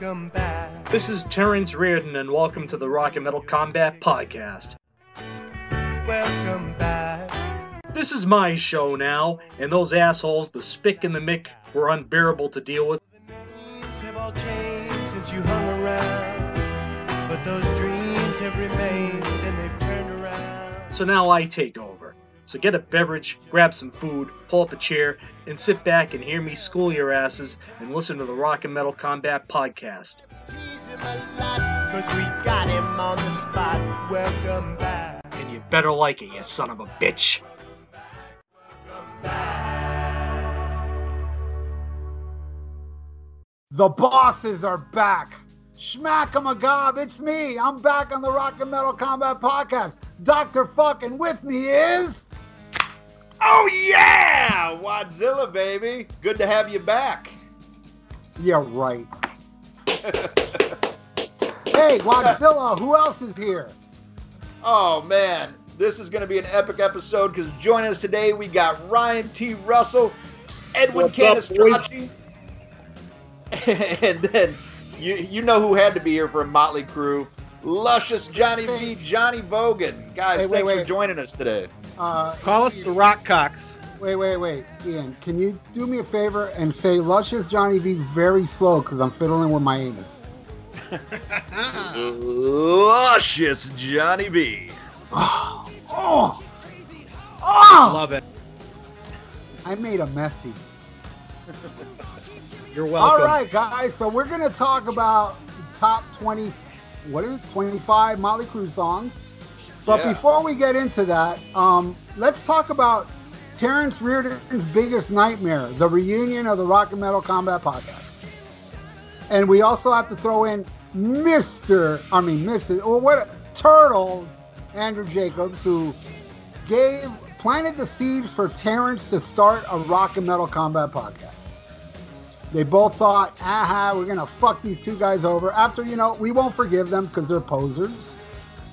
welcome back. This is Terrence Reardon, and welcome to the Rock and Metal Combat Podcast. Welcome back. This is my show now, and those assholes, the Spick and the Mick, were unbearable to deal with. The names have all changed since you hung around, but those dreams have remained and they've turned around. So now I take over. So get a beverage, grab some food, pull up a chair, and sit back and hear me school your asses and listen to the Rock and Metal Combat Podcast. And you better like it, you son of a bitch. The bosses are back. Schmack-a-magob, it's me. I'm back on the Rock and Metal Combat Podcast. Dr. Fuck, and with me is... Oh, yeah! Wadzilla, baby. Good to have you back. Yeah, right. Hey, Wadzilla, who else is here? Oh, man. This is going to be an epic episode because joining us today, we got Ryan T. Russell, Edwin Canistrosi, and then you know who had to be here for a Motley Crue. Luscious Johnny V, Johnny Vogan. Guys, thanks for joining us today. Call us the Rock Cocks. Wait. Ian, can you do me a favor and say Luscious Johnny V very slow because I'm fiddling with my anus? Luscious Johnny V. Oh! Love it. I made a messy. You're welcome. All right, guys. So we're going to talk about the top 20... 25 Motley Crue songs. But before we get into that, let's talk about Terrence Reardon's biggest nightmare, the reunion of the Rock and Metal Combat Podcast. And we also have to throw in Turtle, Andrew Jacobs, who planted the seeds for Terrence to start a Rock and Metal Combat Podcast. They both thought, we're going to fuck these two guys over. After, we won't forgive them because they're posers.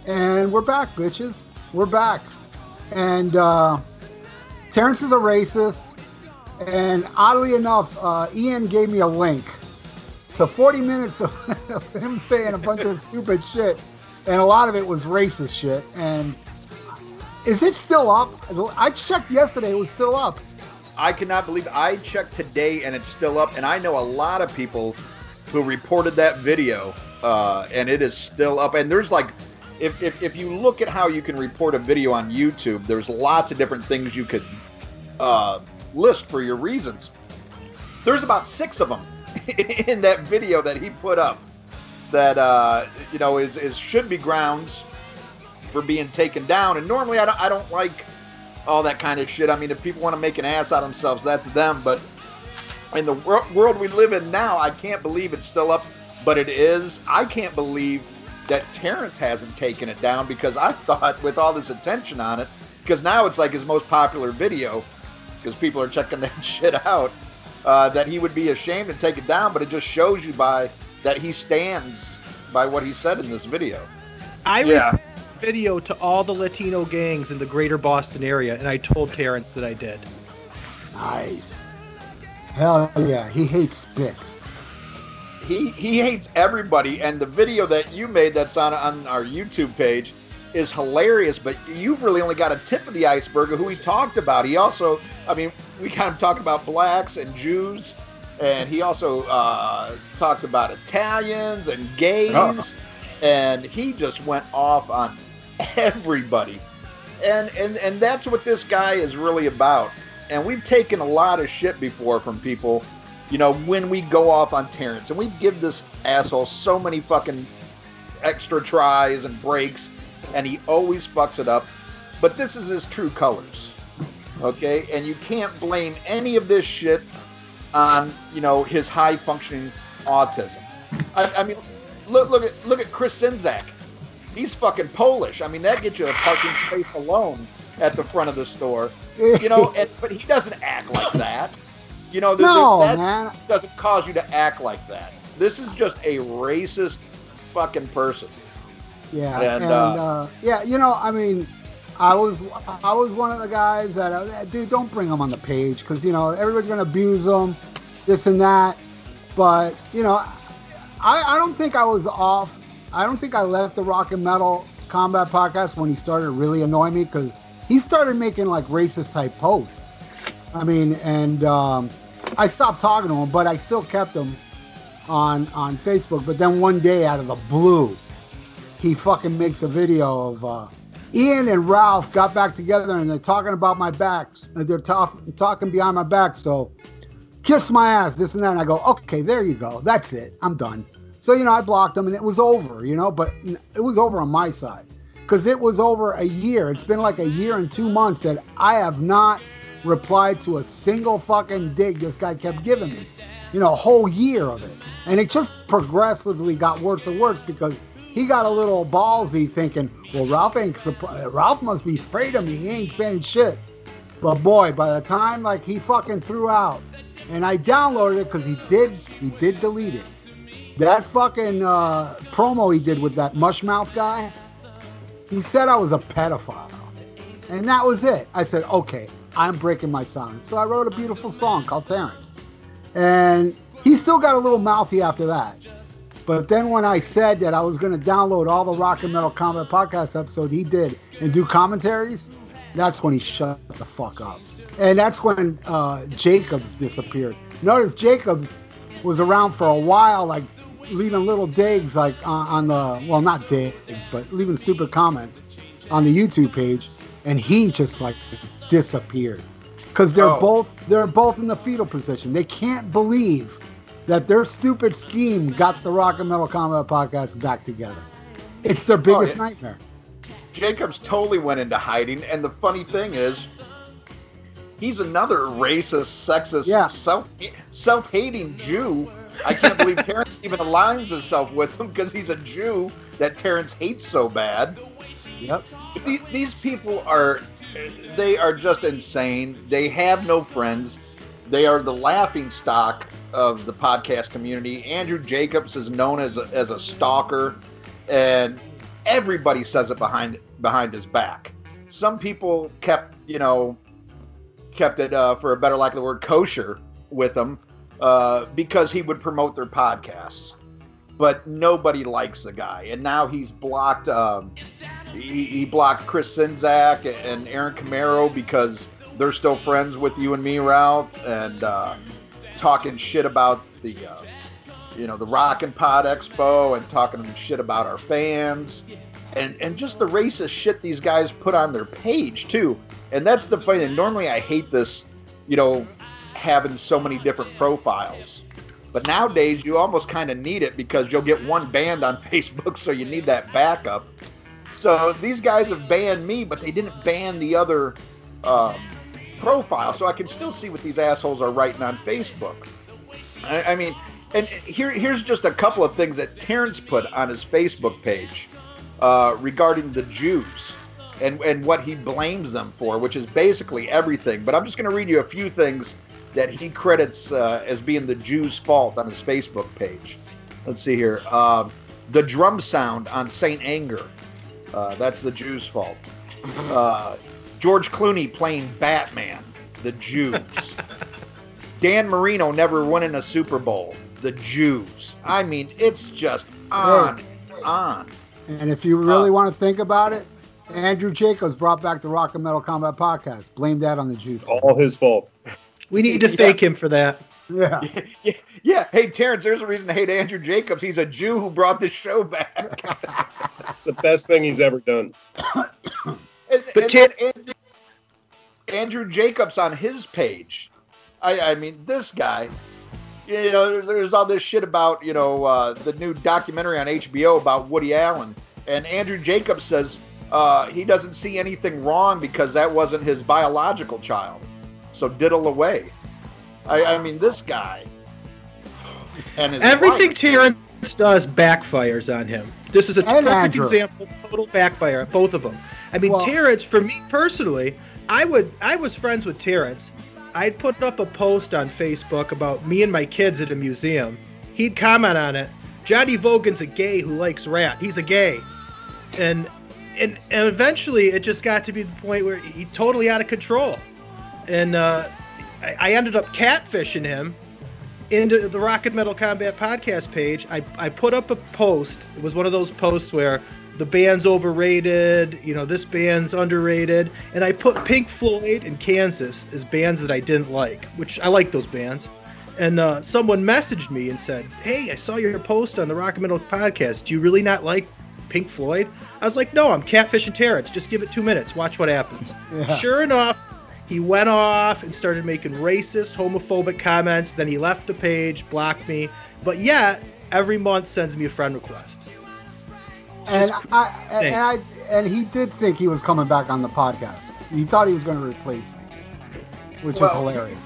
And we're back, bitches. We're back. And Terrence is a racist. And oddly enough, Ian gave me a link to 40 minutes of him saying a bunch of stupid shit. And a lot of it was racist shit. And is it still up? I checked yesterday. It was still up. I cannot believe I checked today and it's still up. And I know a lot of people who reported that video and it is still up. And there's if you look at how you can report a video on YouTube, there's lots of different things you could list for your reasons. There's about 6 of them in that video that he put up that, should be grounds for being taken down. And normally I don't like all that kind of shit. I mean, if people want to make an ass out of themselves, that's them. But in the world we live in now, I can't believe it's still up, but it is. I can't believe that Terrence hasn't taken it down because I thought with all this attention on it, because now it's like his most popular video because people are checking that shit out, that he would be ashamed to take it down, but it just shows you that he stands by what he said in this video. Video to all the Latino gangs in the greater Boston area, and I told Terrence that I did. Nice. Hell yeah, he hates Spicks. He hates everybody, and the video that you made that's on our YouTube page is hilarious, but you've really only got a tip of the iceberg of who he talked about. He also, we kind of talked about blacks and Jews, and he also talked about Italians and gays. Oh. And he just went off on everybody. And that's what this guy is really about. And we've taken a lot of shit before from people, when we go off on Terrence. And we give this asshole so many fucking extra tries and breaks. And he always fucks it up. But this is his true colors. Okay? And you can't blame any of this shit on, his high-functioning autism. I mean... Look at Chris Sinzak. He's fucking Polish. I mean, that gets you a parking space alone at the front of the store. But he doesn't act like that. That doesn't cause you to act like that. This is just a racist fucking person. Yeah, I was one of the guys that, dude, don't bring him on the page because everybody's gonna abuse him, this and that. But I don't think I was off. I don't think I left the Rock and Metal Combat Podcast when he started to really annoy me, because he started making like racist type posts. I mean, and I stopped talking to him, but I still kept him on Facebook. But then one day, out of the blue, he fucking makes a video of Ian and Ralph got back together and they're talking about my back. They're talking behind my back. So kiss my ass, this and that. And I go, okay, there you go. That's it. I'm done. So, you know, I blocked him and it was over, you know, but it was over on my side because it was over a year. It's been like a year and 2 months that I have not replied to a single fucking dig this guy kept giving me, you know, a whole year of it. And it just progressively got worse and worse because he got a little ballsy thinking, well, Ralph must be afraid of me. He ain't saying shit. But boy, by the time like he fucking threw out and I downloaded it because he did delete it. That fucking promo he did with that mushmouth guy, he said I was a pedophile. And that was it. I said, okay, I'm breaking my silence. So I wrote a beautiful song called Terrence. And he still got a little mouthy after that. But then when I said that I was going to download all the Rock and Metal Combat Podcast episodes he did and do commentaries, that's when he shut the fuck up. And that's when Jacobs disappeared. Notice Jacobs was around for a while, like, leaving little digs like on the, well, not digs, but leaving stupid comments on the YouTube page, and he just like disappeared because they're both in the fetal position. They can't believe that their stupid scheme got the Rock and Metal Combat Podcast back together. It's their biggest nightmare. Jacobs totally went into hiding, and the funny thing is, he's another racist, sexist, self-hating Jew. I can't believe Terrence even aligns himself with him because he's a Jew that Terrence hates so bad. Yep. These people are just insane. They have no friends. They are the laughing stock of the podcast community. Andrew Jacobs is known as a stalker, and everybody says it behind his back. Some people kept it, for a better lack of the word, kosher with him, because he would promote their podcasts, but nobody likes the guy. And now he's blocked. He blocked Chris Sinzak and Aaron Camaro because they're still friends with you and me, Ralph, and talking shit about the, the Rockin' Pod Expo and talking shit about our fans and just the racist shit these guys put on their page too. And that's the funny thing. Normally I hate this, having so many different profiles, but nowadays you almost kind of need it because you'll get one banned on Facebook, so you need that backup. So these guys have banned me, but they didn't ban the other profile, so I can still see what these assholes are writing on Facebook. I mean, and here's just a couple of things that Terrence put on his Facebook page regarding the Jews and what he blames them for, which is basically everything. But I'm just going to read you a few things that he credits as being the Jews' fault on his Facebook page. Let's see here. The drum sound on St. Anger. That's the Jews' fault. George Clooney playing Batman. The Jews. Dan Marino never winning a Super Bowl. The Jews. I mean, it's just on. And if you really want to think about it, Andrew Jacobs brought back the Rock and Metal Combat Podcast. Blame that on the Jews. All his fault. We need to thank him for that. Yeah. Hey, Terrence, there's a reason to hate Andrew Jacobs. He's a Jew who brought this show back. The best thing he's ever done. and Andrew Jacobs on his page. I mean, this guy, there's all this shit about, the new documentary on HBO about Woody Allen. And Andrew Jacobs says he doesn't see anything wrong because that wasn't his biological child. So diddle away. I mean, this guy. And everything wife. Terrence does backfires on him. This is a perfect example of total backfire, both of them. I mean, Terrence, for me personally, I was friends with Terrence. I'd put up a post on Facebook about me and my kids at a museum. He'd comment on it. Johnny Vogan's a gay who likes rat. He's a gay. And eventually it just got to be the point where he's totally out of control. And I ended up catfishing him into the Rock and Metal Combat Podcast page, I put up a post. It was one of those posts where the band's overrated, you know, this band's underrated, and I put Pink Floyd and Kansas as bands that I didn't like, which I like those bands. And someone messaged me and said, "Hey, I saw your post on the Rock and Metal Podcast. Do you really not like Pink Floyd?" I was like, "No, I'm catfishing Terrence. Just give it 2 minutes. Watch what happens." Yeah. Sure enough, he went off and started making racist, homophobic comments. Then he left the page, blocked me. But yet, every month sends me a friend request. And he did think he was coming back on the podcast. He thought he was going to replace me, which is hilarious.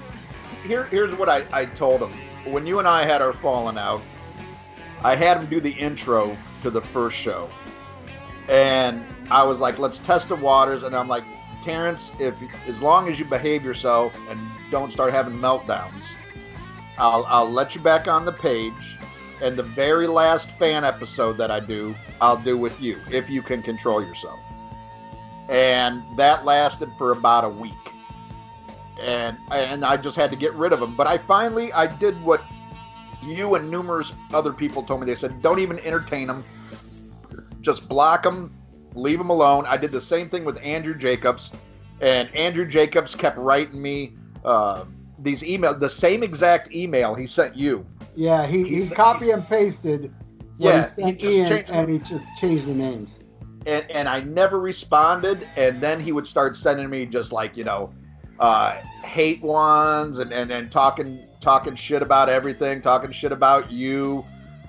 Here's what I told him. When you and I had our falling out, I had him do the intro to the first show. And I was like, let's test the waters. And I'm like, Terrence, as long as you behave yourself and don't start having meltdowns, I'll let you back on the page. And the very last fan episode that I do, I'll do with you, if you can control yourself. And that lasted for about a week. And I just had to get rid of him. But I did what you and numerous other people told me. They said, don't even entertain him. Just block him. Leave him alone. I did the same thing with Andrew Jacobs. And Andrew Jacobs kept writing me these emails, the same exact email he sent you. Yeah, he copy and pasted what he sent Ian, and he just changed the names. And I never responded. And then he would start sending me just like, you know, hate ones and talking shit about everything, talking shit about you,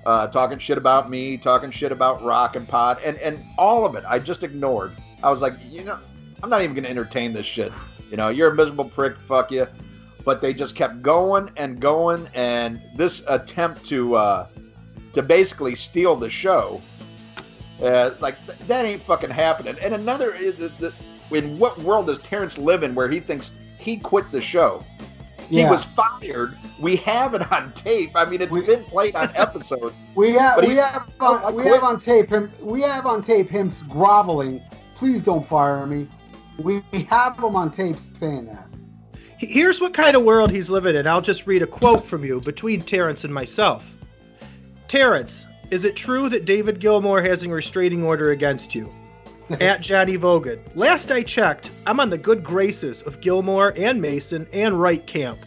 talking shit about me, talking shit about Rock and Pod, and all of it. I just ignored. I was like, you know, I'm not even going to entertain this shit. You know, you're a miserable prick. Fuck you. But they just kept going and going. And this attempt to basically steal the show, that ain't fucking happening. And another is in what world does Terrence live in where he thinks he quit the show? Yeah. He was fired. We have it on tape. I mean, it's been played on episodes. We have on tape him groveling, "Please don't fire me." We have him on tape saying that. Here's what kind of world he's living in. I'll just read a quote from you between Terrence and myself. "Terrence, is it true that David Gilmour has a restraining order against you?" At Johnny Vogan. "Last I checked, I'm on the good graces of Gilmour and Mason and Wright camp.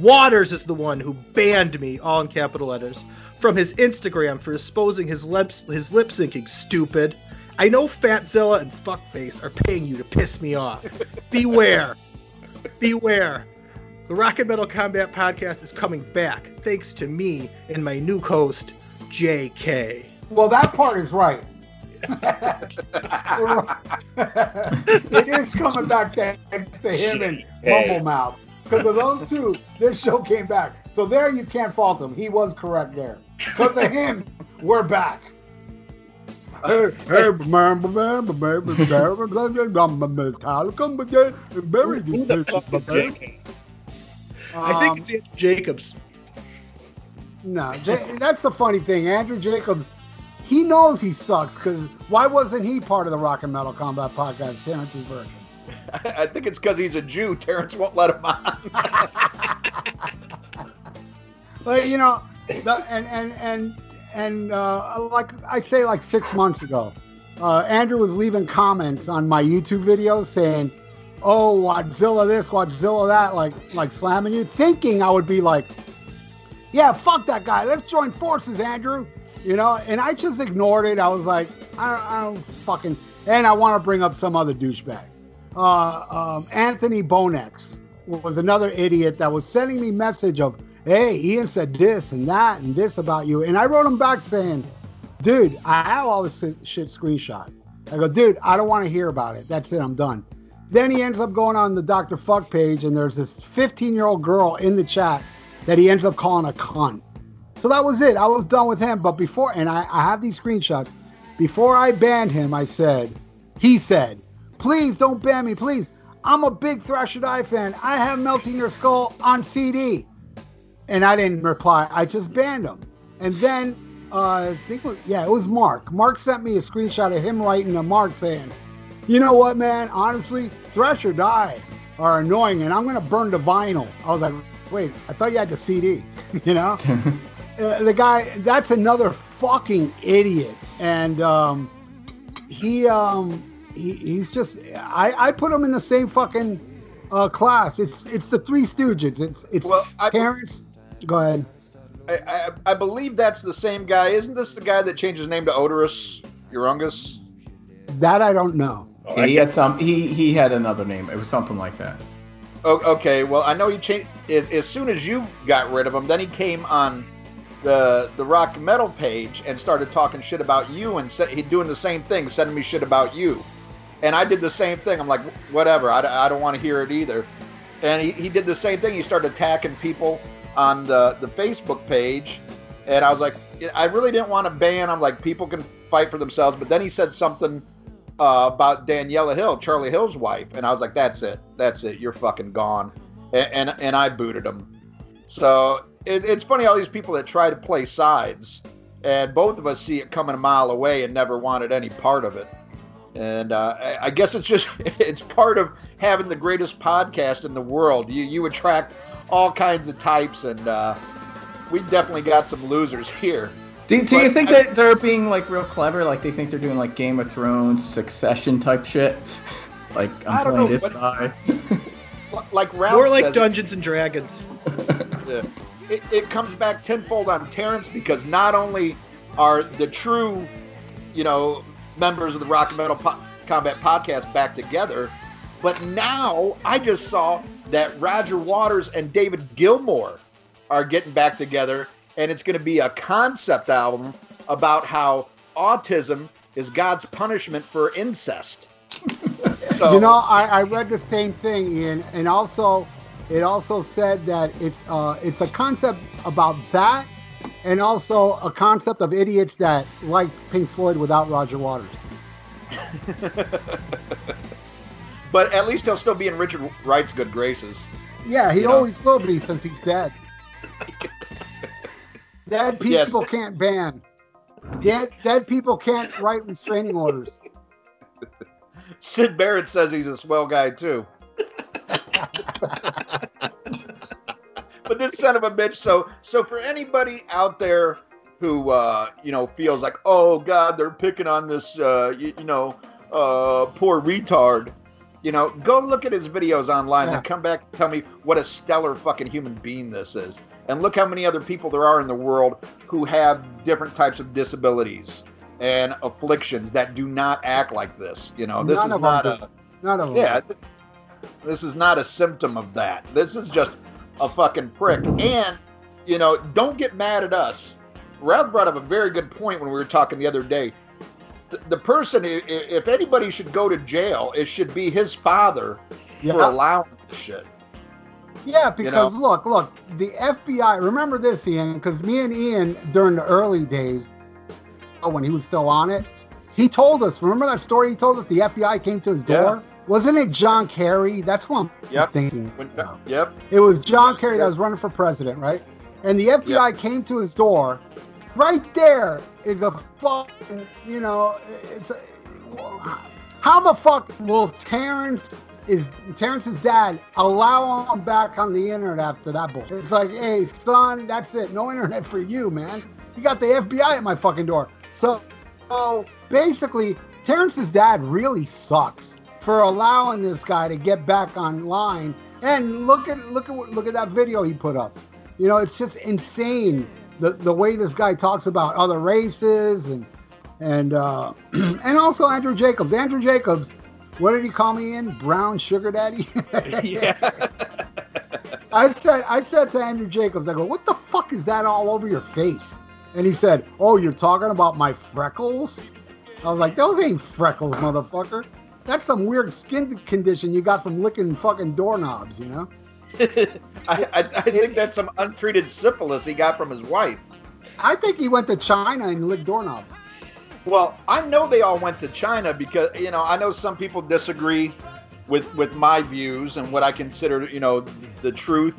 Waters is the one who banned me," all in capital letters, "from his Instagram for exposing his lip syncing, stupid. I know Fatzilla and Fuckface are paying you to piss me off. Beware. Beware. The Rock and Metal Combat Podcast is coming back, thanks to me and my new host, JK." Well, that part is right. It is coming back to him and Mumble Mouth. Because of those two, this show came back. So there you can't fault him. He was correct there. Because of him, we're back. I think it's Andrew Jacobs. No, that's the funny thing. Andrew Jacobs, he knows he sucks, because why wasn't he part of the Rock and Metal Combat Podcast, Terrence's version? I think it's because he's a Jew. Terrence won't let him on. But, you know, like I say, like 6 months ago, Andrew was leaving comments on my YouTube videos saying, "Oh, Wadzilla this, Wadzilla that," like slamming you, thinking I would be like, "Yeah, fuck that guy. Let's join forces, Andrew." You know, and I just ignored it. I was like, I don't fucking... And I want to bring up some other douchebag. Anthony Bonex was another idiot that was sending me message of, "Hey, Ian said this and that and this about you." And I wrote him back saying, "Dude, I have all this shit screenshot." I go, "Dude, I don't want to hear about it. That's it. I'm done." Then he ends up going on the Dr. Fuck page, and there's this 15-year-old girl in the chat that he ends up calling a cunt. So that was it. I was done with him. But before, and I have these screenshots, before I banned him, he said, "Please don't ban me, please. I'm a big Thresh or Die fan. I have Melting Your Skull on CD." And I didn't reply. I just banned him. And then, it was Mark. Mark sent me a screenshot of him writing to Mark saying, "You know what, man? Honestly, Thresh or Die are annoying, and I'm going to burn the vinyl." I was like, "Wait, I thought you had the CD." you know? The guy, that's another fucking idiot. And he's just, I put him in the same fucking class. It's the Three Stooges. It's Terrence. Go ahead. I believe that's the same guy. Isn't this the guy that changed his name to Odorous Urungus? That I don't know. Oh, yeah, he had another name. It was something like that. Oh, okay. Well, I know he changed as soon as you got rid of him. Then he came on the rock metal page and started talking shit about you, and he doing the same thing, sending me shit about you. And I did the same thing. I'm like, whatever. I don't want to hear it either. And he did the same thing. He started attacking people on the Facebook page, and I was like, I really didn't want to ban. I'm like, people can fight for themselves. But then he said something about Daniela Hill, Charlie Hill's wife, and I was like, that's it, you're fucking gone. And I booted him. So it's funny all these people that try to play sides, and both of us see it coming a mile away and never wanted any part of it. And I guess it's just it's part of having the greatest podcast in the world. You attract all kinds of types, and we definitely got some losers here. Do you think that they're being like real clever? Like they think they're doing like Game of Thrones, Succession type shit? Like I'm playing know, this guy. Like Ralph more like Dungeons and Dragons. Yeah. It comes back tenfold on Terrence, because not only are the true, members of the Rock and Metal Combat Podcast back together, but now I just saw that Roger Waters and David Gilmour are getting back together, and it's going to be a concept album about how autism is God's punishment for incest. So, I read the same thing, Ian, and also it also said that it's a concept about that, and also a concept of idiots that like Pink Floyd without Roger Waters. But at least he'll still be in Richard Wright's good graces. Yeah, he always will be, since he's dead. Dead people can't ban. Dead people can't write restraining orders. Sid Barrett says he's a swell guy, too. But this son of a bitch, so for anybody out there who, feels like, oh, God, they're picking on this, poor retard, go look at his videos online and come back and tell me what a stellar fucking human being this is. And look how many other people there are in the world who have different types of disabilities and afflictions that do not act like this. This is not a... This is not a symptom of that. This is just a fucking prick. And, don't get mad at us. Ralph brought up a very good point when we were talking the other day. The person, if anybody should go to jail, it should be his father for allowing this shit. Yeah, because look, the FBI, remember this, Ian, because me and Ian, during the early days, when he was still on it, he told us, remember that story he told us? The FBI came to his door? Wasn't it John Kerry? That's what I'm thinking. Yep. It was John Kerry that was running for president, right? And the FBI came to his door. Right there is a fucking, how the fuck will Terrence's dad allow him back on the internet after that bullshit? It's like, hey, son, that's it. No internet for you, man. You got the FBI at my fucking door. So basically, Terrence's dad really sucks for allowing this guy to get back online. And look at that video he put up. It's just insane the way this guy talks about other races and and also Andrew Jacobs. Andrew Jacobs. What did he call me in? Brown sugar daddy? Yeah. I said to Andrew Jacobs, I go, what the fuck is that all over your face? And he said, oh, you're talking about my freckles? I was like, those ain't freckles, motherfucker. That's some weird skin condition you got from licking fucking doorknobs, I think that's some untreated syphilis he got from his wife. I think he went to China and licked doorknobs. Well, I know they all went to China because, I know some people disagree with my views and what I consider, the truth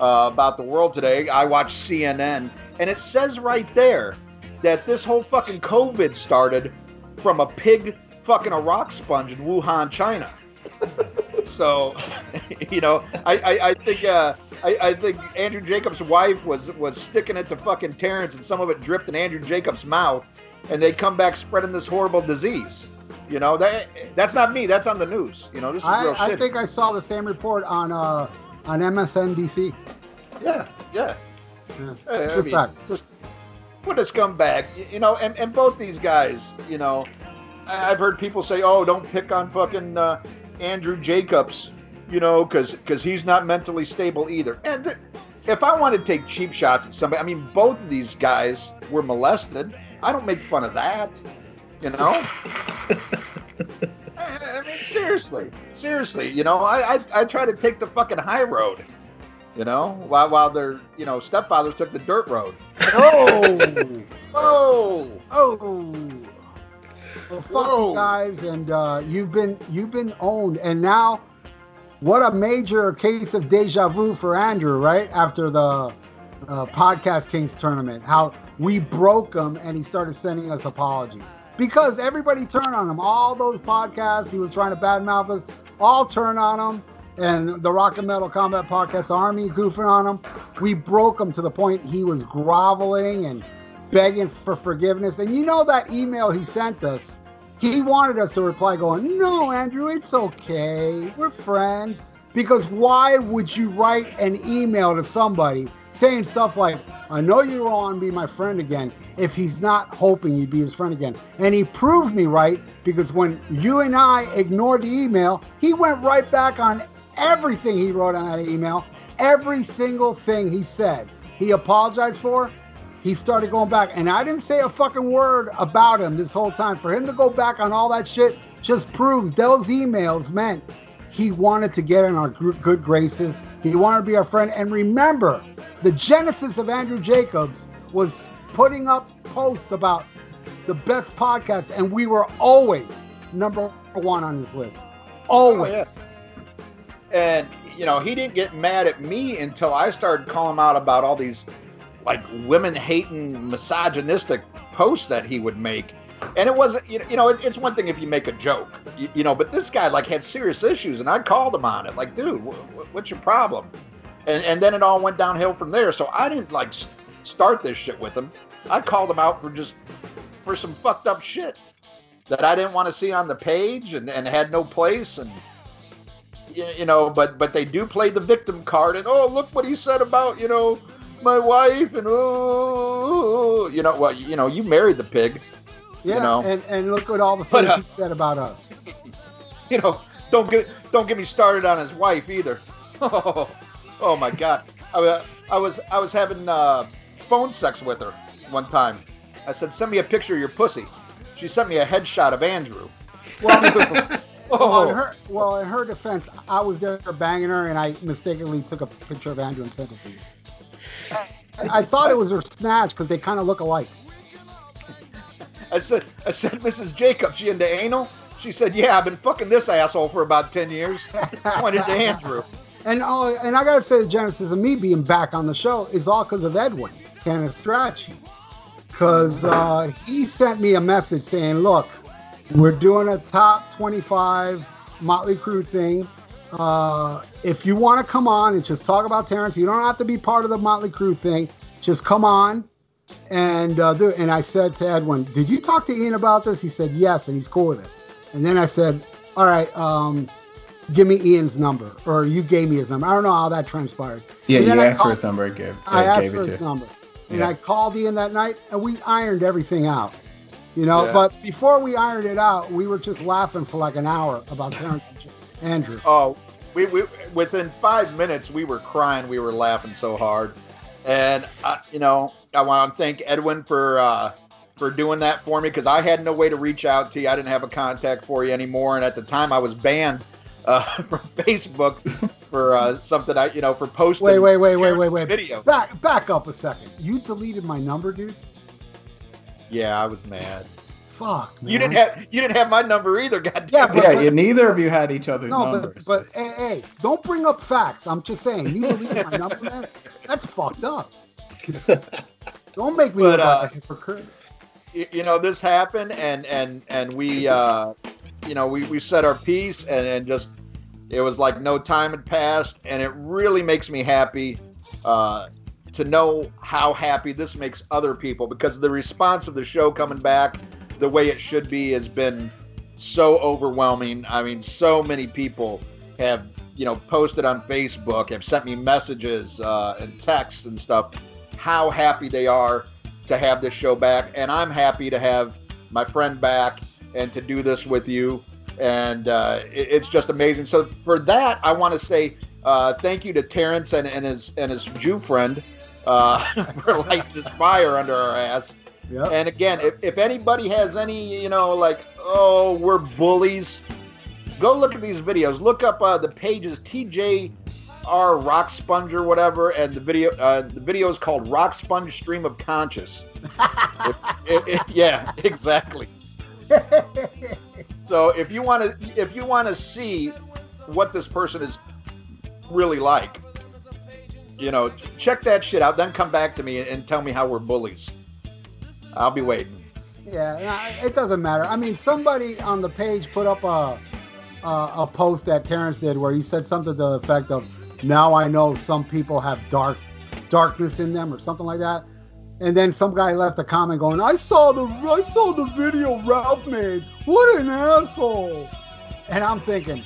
about the world today. I watch CNN, and it says right there that this whole fucking COVID started from a pig fucking a rock sponge in Wuhan, China. So, you know, I think Andrew Jacobs' wife was sticking it to fucking Terrence, and some of it dripped in Andrew Jacobs' mouth, and they come back spreading this horrible disease. You know, that's not me. That's on the news. You know, this is real shit. I think I saw the same report on MSNBC. Yeah. Just what a scumbag. You know, and both these guys, you know, I've heard people say, oh, don't pick on fucking Andrew Jacobs, you know, because he's not mentally stable either. And if I want to take cheap shots at somebody, I mean, both of these guys were molested. I don't make fun of that, you know. I mean, seriously, you know, I try to take the fucking high road, you know, while their, you know, stepfathers took the dirt road. Well, fuck you guys, and you've been owned, and now what a major case of deja vu for Andrew, right? After the Podcast Kings tournament, how we broke him, and he started sending us apologies because everybody turned on him. All those podcasts he was trying to badmouth us, all turned on him, and the Rock and Metal Combat Podcast Army goofing on him. We broke him to the point he was groveling and begging for forgiveness. And you know that email he sent us, he wanted us to reply going, no, Andrew, it's okay, we're friends. Because why would you write an email to somebody saying stuff like, I know you don't want to be my friend again, if he's not hoping you'd be his friend again? And he proved me right, because when you and I ignored the email, he went right back on everything he wrote on that email. Every single thing he said, he apologized for. He started going back, and I didn't say a fucking word about him this whole time. For him to go back on all that shit just proves those emails meant he wanted to get in our good graces. He wanted to be our friend. And remember, the genesis of Andrew Jacobs was putting up posts about the best podcast, and we were always #1 on his list. Always. Oh, yeah. And, you know, he didn't get mad at me until I started calling him out about all these, like, women-hating, misogynistic posts that he would make. And it wasn't, you know, it's one thing if you make a joke, you know, but this guy, like, had serious issues, and I called him on it. Like, dude, what's your problem? And then it all went downhill from there. So I didn't, like, start this shit with him. I called him out for some fucked up shit that I didn't want to see on the page and had no place. And, you know, but they do play the victim card. And, oh, look what he said about, you know, my wife. And, oh, you know, well, you know, you married the pig. Yeah, you know? and look what all the things he said about us. You know, don't get me started on his wife either. Oh my God, I was having phone sex with her one time. I said, send me a picture of your pussy. She sent me a headshot of Andrew. Well, in her defense, I was there banging her, and I mistakenly took a picture of Andrew and sent it to you. I thought it was her snatch because they kind of look alike. I said, Mrs. Jacobs, you into anal? She said, yeah, I've been fucking this asshole for about 10 years. I went into Andrew. And I got to say, the genesis of me being back on the show is all because of Edwin Canistrosi. Because he sent me a message saying, look, we're doing a top 25 Motley Crue thing. If you want to come on and just talk about Terrence, you don't have to be part of the Motley Crue thing. Just come on. And I said to Edwin, did you talk to Ian about this? He said, yes, and he's cool with it. And then I said, all right, give me Ian's number, or you gave me his number. I don't know how that transpired. Yeah, you asked for his number. I asked for his number. And I called Ian that night, and we ironed everything out. You know, but before we ironed it out, we were just laughing for like an hour about Terrence and Andrew. Oh, we within 5 minutes, we were crying. We were laughing so hard. And, you know, I want to thank Edwin for doing that for me, because I had no way to reach out to you. I didn't have a contact for you anymore. And at the time, I was banned from Facebook for something I, you know, for posting. Wait, video. Back up a second. You deleted my number, dude? Yeah, I was mad. Fuck, man. You didn't have my number either, goddamn. Yeah, but neither of you had each other's numbers. But hey, don't bring up facts. I'm just saying, you deleted my number, man. That's fucked up. Don't make me look like a hypocrite. You know, this happened, and we, you know, we said our piece, and just It was like no time had passed, and it really makes me happy to know how happy this makes other people, because the response of the show coming back the way it should be has been so overwhelming. I mean, so many people have, you know, posted on Facebook, have sent me messages and texts and stuff, how happy they are to have this show back. And I'm happy to have my friend back and to do this with you. And it's just amazing. So for that, I want to say thank you to Terrence and his Jew friend for lighting this fire under our ass. Yep. And again, if anybody has any, you know, like, oh, we're bullies, go look at these videos. Look up the pages TJR Rock Sponge or whatever, and the video is called Rock Sponge Stream of Conscious. Yeah, exactly. So if you want to see what this person is really like, you know, check that shit out. Then come back to me and tell me how we're bullies. I'll be waiting. Yeah, it doesn't matter. I mean, somebody on the page put up a post that Terrence did where he said something to the effect of, "Now I know some people have darkness in them," or something like that. And then some guy left a comment going, I saw the video Ralph made. What an asshole!" And I'm thinking,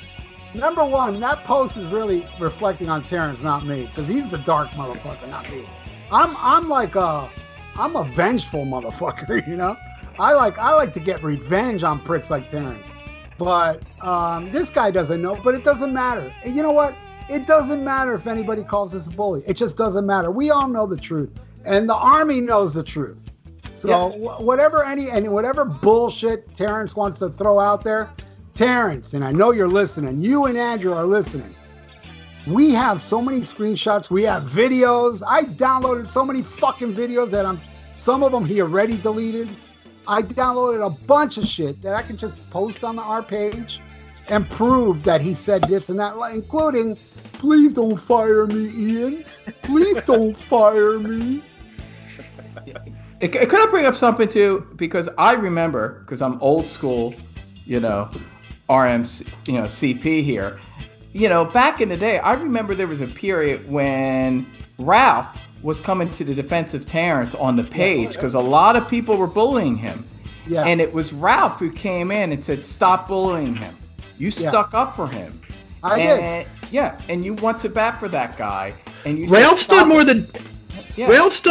number one, that post is really reflecting on Terrence, not me, because he's the dark motherfucker, not me. I'm a vengeful motherfucker, you know. I like to get revenge on pricks like Terrence, but this guy doesn't know. But it doesn't matter. And you know what? It doesn't matter if anybody calls us a bully. It just doesn't matter. We all know the truth. And the Army knows the truth. So whatever bullshit Terrence wants to throw out there, Terrence, and I know you're listening, you and Andrew are listening. We have so many screenshots. We have videos. I downloaded so many fucking videos that some of them he already deleted. I downloaded a bunch of shit that I can just post on our page and prove that he said this and that, including, "Please don't fire me, Ian. Please don't fire me." Could I bring up something too? Because I remember, because I'm old school, you know, RMC, you know, CP here. You know, back in the day, I remember there was a period when Ralph was coming to the defense of Terrence on the page because a lot of people were bullying him. Yeah. And it was Ralph who came in and said, "Stop bullying him. You stuck up for him." I did. Yeah, and you went to bat for that guy. And you Ralph stood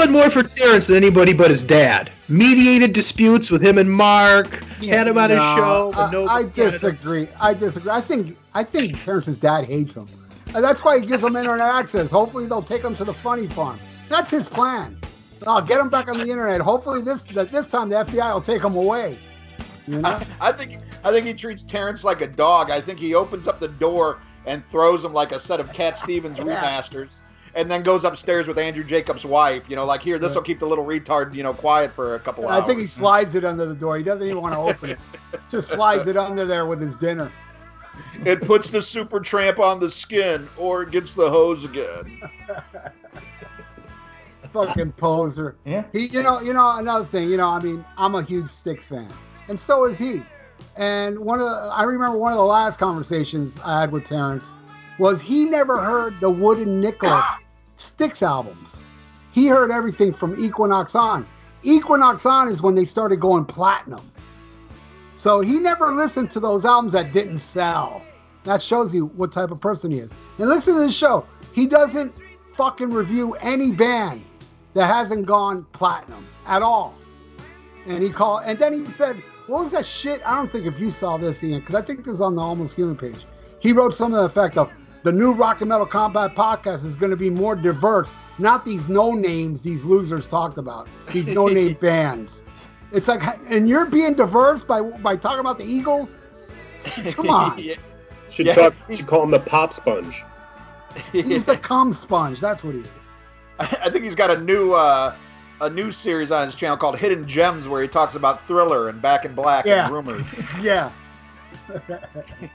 more for Terrence than anybody but his dad. Mediated disputes with him and Mark. Yeah, had him on his show. I disagree. I think Terrence's dad hates him. And that's why he gives him internet access. Hopefully they'll take him to the funny farm. That's his plan. I'll get him back on the internet. Hopefully this time the FBI will take him away. You know? I think he treats Terrence like a dog. I think he opens up the door and throws him like a set of Cat Stevens remasters. And then goes upstairs with Andrew Jacobs' wife, you know, like, "Here, this will keep the little retard, you know, quiet for a couple hours." I think he slides it under the door. He doesn't even want to open it. Just slides it under there with his dinner. It puts the Super Tramp on the skin, or it gets the hose again. Fucking poser. Yeah. He, you know, another thing, you know, I mean, I'm a huge Styx fan, and so is he. And I remember one of the last conversations I had with Terrence was he never heard the Wooden Nickel Styx albums. He heard everything from Equinox on. Equinox on is when they started going platinum. So he never listened to those albums that didn't sell. That shows you what type of person he is. And listen to this show. He doesn't fucking review any band that hasn't gone platinum at all. And then he said, what was that shit? I don't think if you saw this, Ian, because I think this was on the Almost Human page. He wrote something to the effect of, "The new Rock and Metal Combat Podcast is going to be more diverse, not these no-names these losers talked about, these no-name bands." It's like, and you're being diverse by talking about the Eagles? Come on. Should call him the Pop Sponge. He's the Cum Sponge, that's what he is. I think he's got a new series on his channel called Hidden Gems where he talks about Thriller and Back in Black and Rumors. Yeah.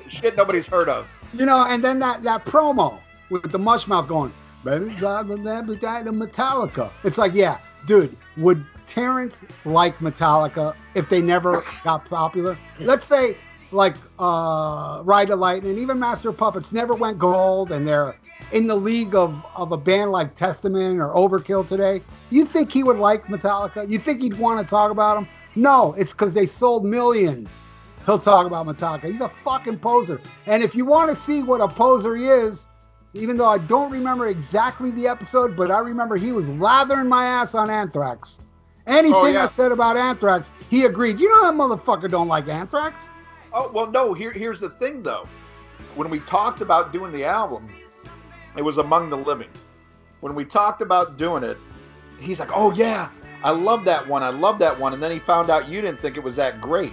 Shit nobody's heard of. You know, and then that promo with the mushmouth going, "Baby, Metallica." It's like, yeah, dude, would Terrence like Metallica if they never got popular? Let's say like Ride the Lightning and even Master of Puppets never went gold, and they're in the league of a band like Testament or Overkill today. You think he would like Metallica? You think he'd want to talk about them? No, it's because they sold millions. He'll talk about Metallica. He's a fucking poser. And if you want to see what a poser he is, even though I don't remember exactly the episode, but I remember he was lathering my ass on Anthrax. Anything I said about Anthrax, he agreed. You know that motherfucker don't like Anthrax? Oh, well, no. Here's the thing, though. When we talked about doing the album, it was Among the Living. When we talked about doing it, he's like, oh, yeah, I love that one. I love that one. And then he found out you didn't think it was that great.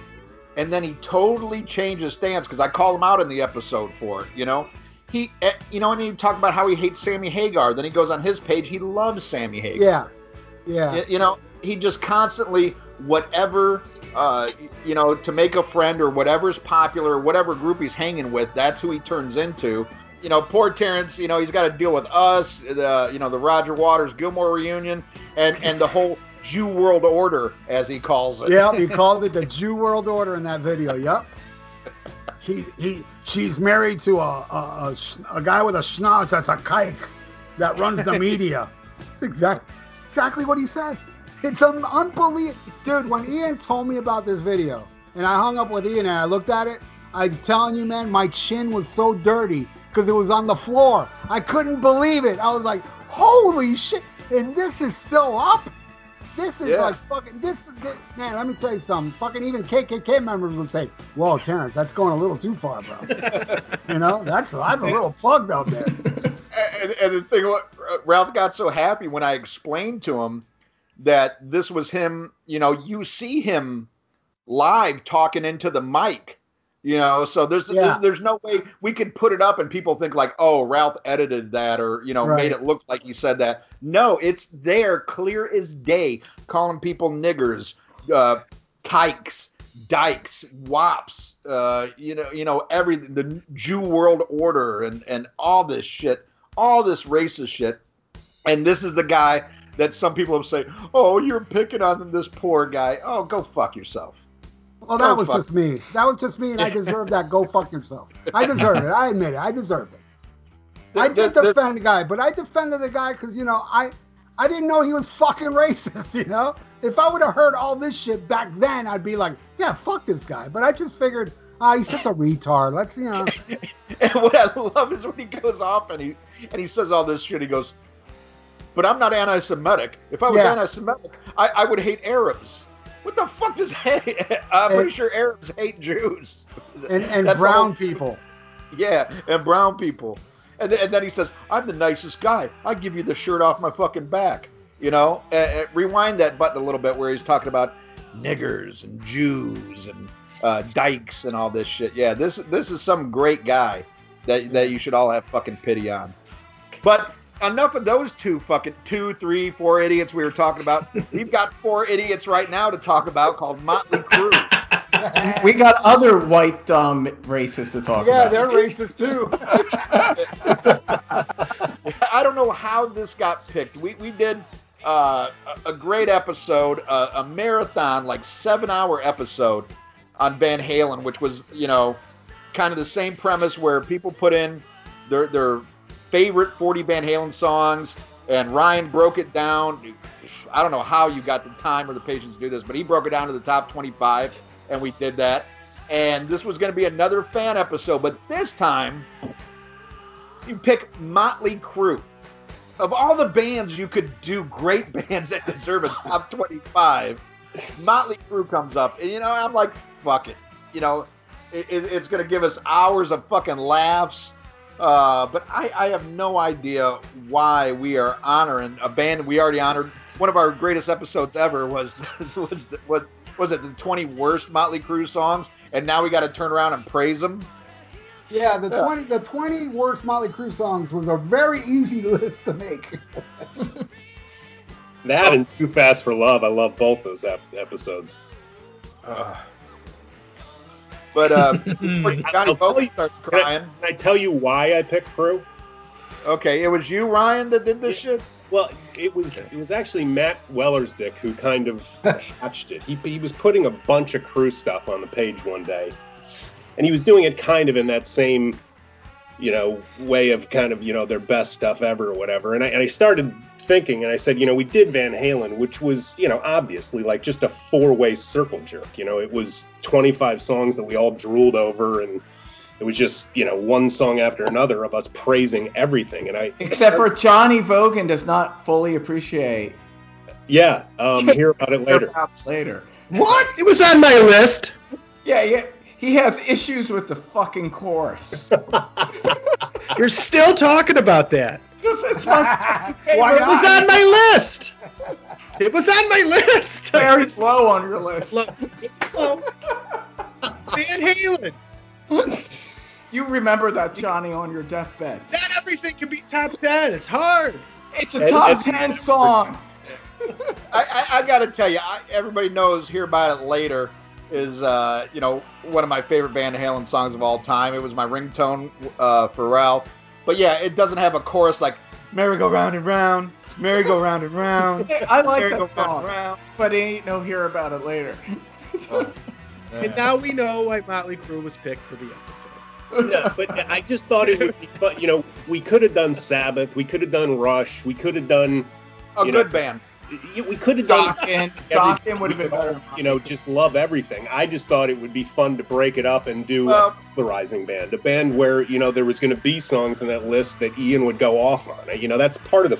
And then he totally changed his stance because I called him out in the episode for it, you know? He, you know, and he talked about how he hates Sammy Hagar. Then he goes on his page, he loves Sammy Hagar. Yeah, yeah. You know, he just constantly, whatever, you know, to make a friend or whatever's popular, whatever group he's hanging with, that's who he turns into. You know, poor Terrence, you know, he's got to deal with us, the, you know, the Roger Waters Gilmour reunion, and the whole Jew World Order, as he calls it. Yeah, he called it the Jew World Order in that video, yep. She's married to a guy with a schnauz that's a kike that runs the media. That's exactly what he says. It's an unbelievable... Dude, when Ian told me about this video, and I hung up with Ian and I looked at it, I'm telling you, man, my chin was so dirty because it was on the floor. I couldn't believe it. I was like, holy shit. And this is still up? This is like fucking, this, man, let me tell you something. Fucking even KKK members would say, whoa, Terrence, that's going a little too far, bro. You know, I'm a little plugged out there. And the thing, Ralph got so happy when I explained to him that this was him, you know, you see him live talking into the mic, you know, so there's no way we could put it up and people think like, oh, Ralph edited that or, you know, made it look like he said that. No, it's there clear as day, calling people niggers, kikes, dykes, wops, you know, everything, the Jew World Order and all this shit, all this racist shit. And this is the guy that some people have said, oh, you're picking on this poor guy. Oh, go fuck yourself. Well, that was just me. That was just me, and I deserved that. Go fuck yourself. I deserved it. I admit it. I deserved it. I did defend the guy, but I defended the guy because, you know, I didn't know he was fucking racist, you know? If I would have heard all this shit back then, I'd be like, yeah, fuck this guy. But I just figured, he's just a retard. Let's, you know. And what I love is when he goes off and he says all this shit, he goes, but I'm not anti-Semitic. If I was anti-Semitic, I would hate Arabs. What the fuck does pretty sure Arabs hate Jews and brown people. Yeah, and brown people. And then he says, I'm the nicest guy. I give you the shirt off my fucking back. You know, rewind that button a little bit where he's talking about niggers and Jews and dykes and all this shit. Yeah, this is some great guy that you should all have fucking pity on. But enough of those two fucking 4 idiots we were talking about. We've got 4 idiots right now to talk about called Motley Crue. We got other white dumb racists to talk about. Yeah, they're racist too. I don't know how this got picked. We did a great episode, a marathon, like 7-hour episode on Van Halen, which was, you know, kind of the same premise where people put in their favorite 40 Van Halen songs, and Ryan broke it down. I don't know how you got the time or the patience to do this, but he broke it down to the top 25, and we did that. And this was going to be another fan episode, but this time you pick Motley Crue. Of all the bands you could do, great bands that deserve a top 25, Motley Crue comes up. And, you know, I'm like, fuck it. You know, it's going to give us hours of fucking laughs. But I have no idea why we are honoring a band we already honored. One of our greatest episodes ever was the 20 worst Motley Crue songs, and now we got to turn around and praise them. Yeah, the 20 worst Motley Crue songs was a very easy list to make. That and Too Fast for Love. I love both those episodes. But Johnny Vogan starts crying. Can I tell you why I picked Crue? Okay, it was you, Ryan, that did this shit? Well, it was actually Matt Wellersdick who kind of hatched it. He was putting a bunch of Crue stuff on the page one day. And he was doing it kind of in that same, you know, way of kind of, you know, their best stuff ever or whatever. And I started thinking, and I said, you know, we did Van Halen, which was, you know, obviously like just a four-way circle jerk. You know, it was 25 songs that we all drooled over, and it was just, you know, one song after another of us praising everything. And except for Johnny Vogan does not fully appreciate. Yeah, hear about it later. What? It was on my list. Yeah. He has issues with the fucking chorus. You're still talking about that. It was on my list. It was on my list. Very slow on your list. Van Halen. You remember that, Johnny, on your deathbed. Not everything can be top 10. It's hard. It's a top 10 song. I got to tell you, everybody knows Hear About It Later is, you know, one of my favorite Van Halen songs of all time. It was my ringtone for Ralph. But yeah, it doesn't have a chorus like merry go round and round, merry go round and round. I like that song, but it ain't no Hear About It Later. And now we know why Motley Crue was picked for the episode. Yeah, but I just thought it would be fun. You know, we could have done Sabbath, we could have done Rush, we could have done a good band. We could have done Dokken would have been better. You know, just love everything. I just thought it would be fun to break it up and do the Rising Band, a band where, you know, there was going to be songs in that list that Ian would go off on. You know, that's part of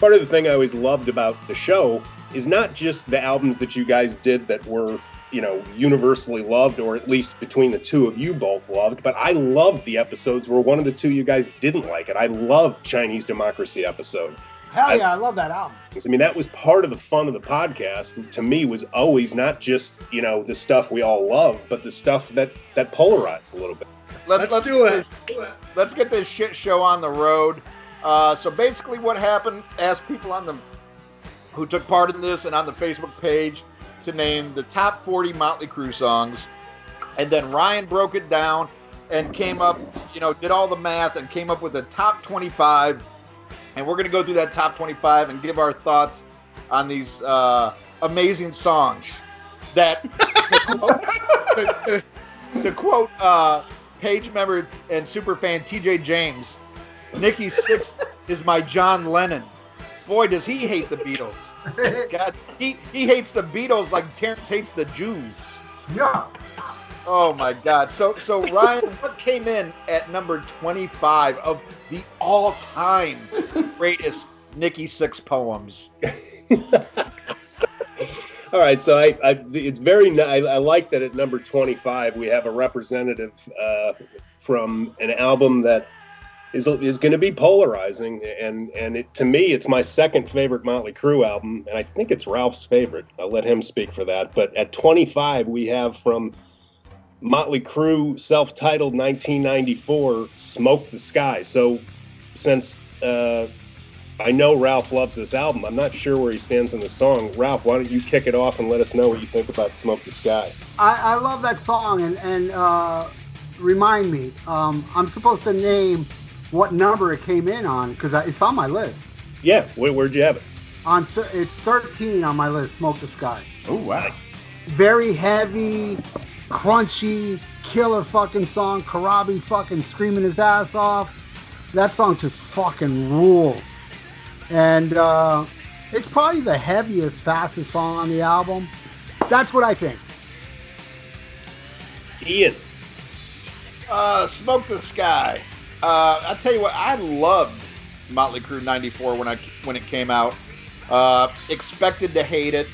the thing I always loved about the show is not just the albums that you guys did that were, you know, universally loved, or at least between the two of you both loved, but I loved the episodes where one of the two you guys didn't like it. I loved Chinese Democracy episode. Hell yeah, I love that album. I mean, that was part of the fun of the podcast, to me, was always not just, you know, the stuff we all love, but the stuff that polarized a little bit. Let's do it. Let's get this shit show on the road. So basically what happened, asked people who took part in this and on the Facebook page to name the top 40 Motley Crue songs. And then Ryan broke it down and came up, you know, did all the math and came up with the top 25. And we're going to go through that top 25 and give our thoughts on these amazing songs that, to quote page member and superfan TJ James, Nikki Sixx is my John Lennon. Boy, does he hate the Beatles. God, he hates the Beatles like Terrence hates the Jews. Yeah. Oh, my God. So Ryan, what came in at number 25 of the all-time greatest Nikki Sixx poems? All right. So I like that at number 25 we have a representative from an album that is going to be polarizing. And it, to me, it's my second favorite Motley Crue album, and I think it's Ralph's favorite. I'll let him speak for that. But at 25, we have from Motley Crue, self-titled 1994, Smoke the Sky. So since I know Ralph loves this album, I'm not sure where he stands in the song. Ralph, why don't you kick it off and let us know what you think about Smoke the Sky? I love that song, and remind me, I'm supposed to name what number it came in on, because it's on my list. Yeah, where'd you have it? It's 13 on my list, Smoke the Sky. Oh, wow. Nice. Very heavy, crunchy, killer fucking song. Corabi fucking screaming his ass off. That song just fucking rules. And it's probably the heaviest, fastest song on the album. That's what I think. Ian. Smoke the Sky. I'll tell you what, I loved Motley Crue 94 when it came out. Expected to hate it.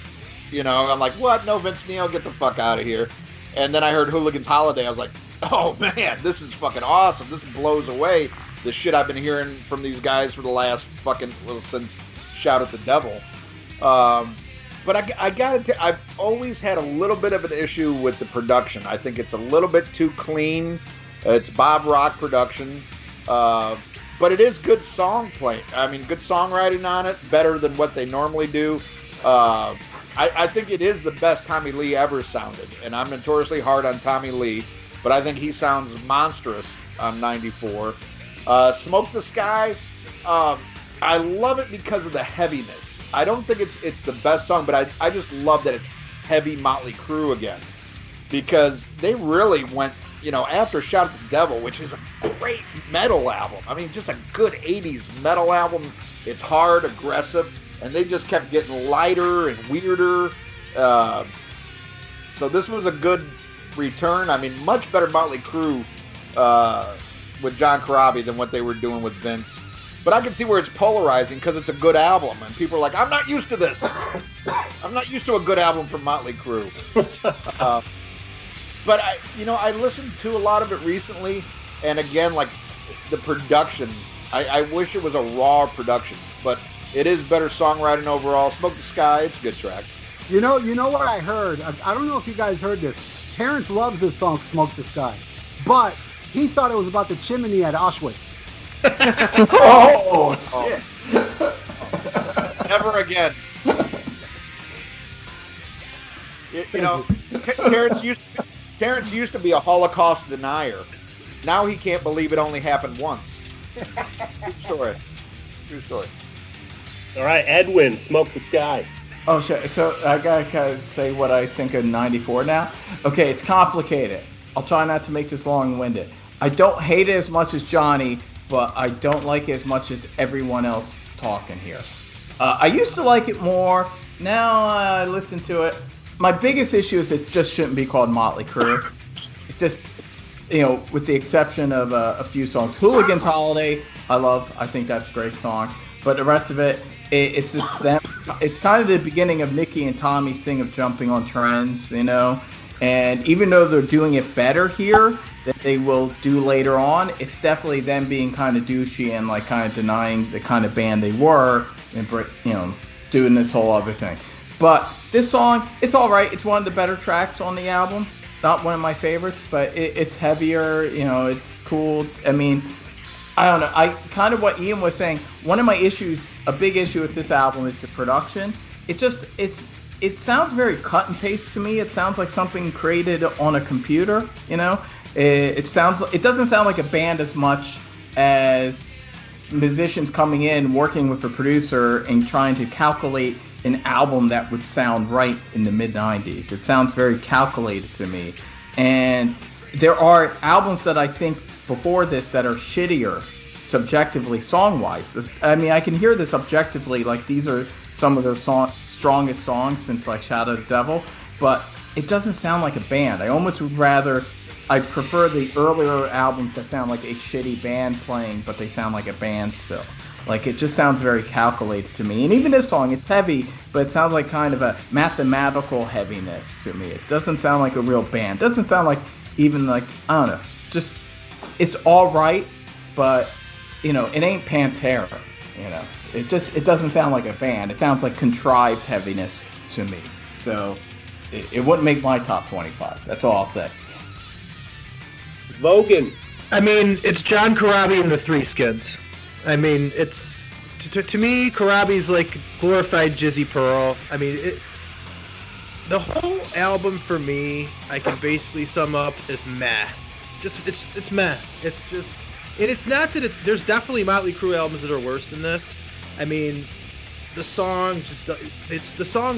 You know, I'm like, what? No, Vince Neil, get the fuck out of here. And then I heard Hooligan's Holiday. I was like, oh, man, this is fucking awesome. This blows away the shit I've been hearing from these guys for the last fucking, well, since Shout at the Devil. But I got to tell you, I've always had a little bit of an issue with the production. I think it's a little bit too clean. It's Bob Rock production. But it is good song play. I mean, good songwriting on it, better than what they normally do. I think it is the best Tommy Lee ever sounded, and I'm notoriously hard on Tommy Lee, but I think he sounds monstrous on 94. Smoke the Sky, I love it because of the heaviness. I don't think it's the best song, but I just love that it's heavy Motley Crue again, because they really went you know, after Shout at the Devil, which is a great metal album. I mean, just a good 80s metal album. It's hard, aggressive, and they just kept getting lighter and weirder. So this was a good return. I mean, much better Motley Crue with John Corabi than what they were doing with Vince. But I can see where it's polarizing because it's a good album. And people are like, I'm not used to this. I'm not used to a good album from Motley Crue. But, I listened to a lot of it recently. And again, like the production, I wish it was a raw production. But it is better songwriting overall. Smoke the Sky, it's a good track. You know what I heard? I don't know if you guys heard this. Terrence loves this song, Smoke the Sky. But he thought it was about the chimney at Auschwitz. Oh shit. Never again. Terrence used to be a Holocaust denier. Now he can't believe it only happened once. True story. All right, Edwin, Smoke the Sky. Oh shit. So I gotta kind of say what I think of '94 now. Okay, it's complicated. I'll try not to make this long-winded. I don't hate it as much as Johnny, but I don't like it as much as everyone else talking here. I used to like it more. Now I listen to it. My biggest issue is it just shouldn't be called Motley Crue. It's just, with the exception of a few songs. Hooligan's Holiday, I love. I think that's a great song. But the rest of it, it's just them. It's kind of the beginning of Nikki and Tommy's thing of jumping on trends, And even though they're doing it better here, that they will do later on, it's definitely them being kind of douchey and like kind of denying the kind of band they were and doing this whole other thing. But this song, it's all right. It's one of the better tracks on the album. Not one of my favorites, but it's heavier. It's cool. I mean, I don't know. I kind of what Ian was saying. One of my issues, a big issue with this album, is the production. It sounds very cut and paste to me. It sounds like something created on a computer. It doesn't sound like a band as much as musicians coming in, working with a producer and trying to calculate an album that would sound right in the mid-90s. It sounds very calculated to me. And there are albums that I think before this that are shittier subjectively song-wise. I mean, I can hear this objectively, like these are some of their strongest songs since like Shout at the Devil, but it doesn't sound like a band. I prefer the earlier albums that sound like a shitty band playing, but they sound like a band still. Like, it just sounds very calculated to me. And even this song, it's heavy, but it sounds like kind of a mathematical heaviness to me. It doesn't sound like a real band. It doesn't sound like even like, I don't know, just, it's all right, but, it ain't Pantera, It doesn't sound like a band. It sounds like contrived heaviness to me. So, it wouldn't make my top 25. That's all I'll say. Vogan. I mean, it's John Corabi and the Three Skids. I mean, it's to me, Corabi's like glorified Jizzy Pearl. I mean, the whole album for me, I can basically sum up as meh. Just it's meh. It's just, and it's not that it's. There's definitely Motley Crue albums that are worse than this. I mean, the songs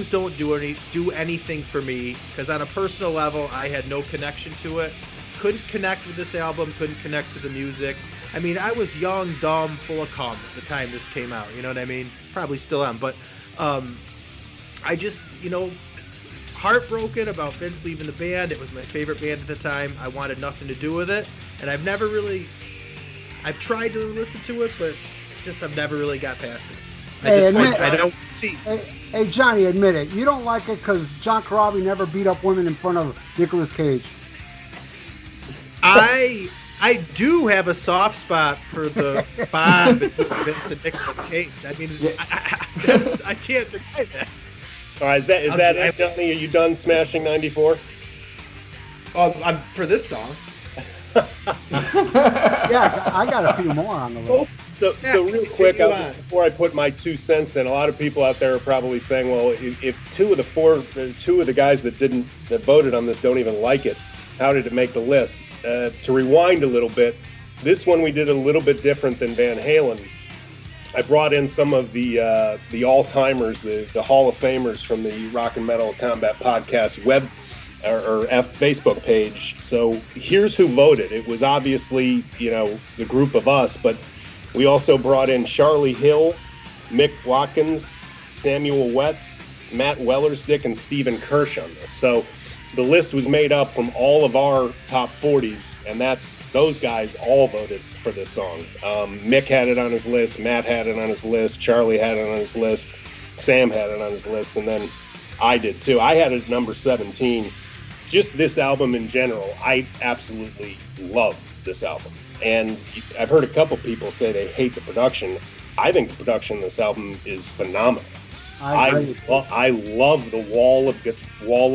don't do anything for me because on a personal level, I had no connection to it. Couldn't connect with this album, couldn't connect to the music. I mean, I was young, dumb, full of cum at the time this came out, you know what I mean? Probably still am, but I just, heartbroken about Vince leaving the band. It was my favorite band at the time. I wanted nothing to do with it, and I've tried to listen to it, but just I've never really got past it. Hey, Johnny, admit it. You don't like it because John Corabi never beat up women in front of Nicolas Cage. I do have a soft spot for the bond between Vince and Nicolas Cage. I mean, yeah. I can't deny that. All right, is that it, Johnny? Are you done smashing '94? Oh, I'm for this song. Yeah, I got a few more on the list. So real quick, before I put my 2 cents in, a lot of people out there are probably saying, "Well, if two of the guys that voted on this don't even like it, how did it make the list?" To rewind a little bit, this one we did a little bit different than Van Halen. I brought in some of the all-timers, the Hall of Famers from the Rock and Metal Combat Podcast web or F Facebook page. So here's who voted. It was obviously, you know, the group of us, but we also brought in Charlie Hill, Mick Watkins, Samuel Wetz, Matt Wellersdick, and Stephen Kirsch on this. So the list was made up from all of our top 40s, and that's those guys all voted for this song. Mick had it on his list, Matt had it on his list, Charlie had it on his list, Sam had it on his list, and then I did too. I had it at number 17. Just this album in general, I absolutely love this album. And I've heard a couple people say they hate the production. I think the production of this album is phenomenal. I love the wall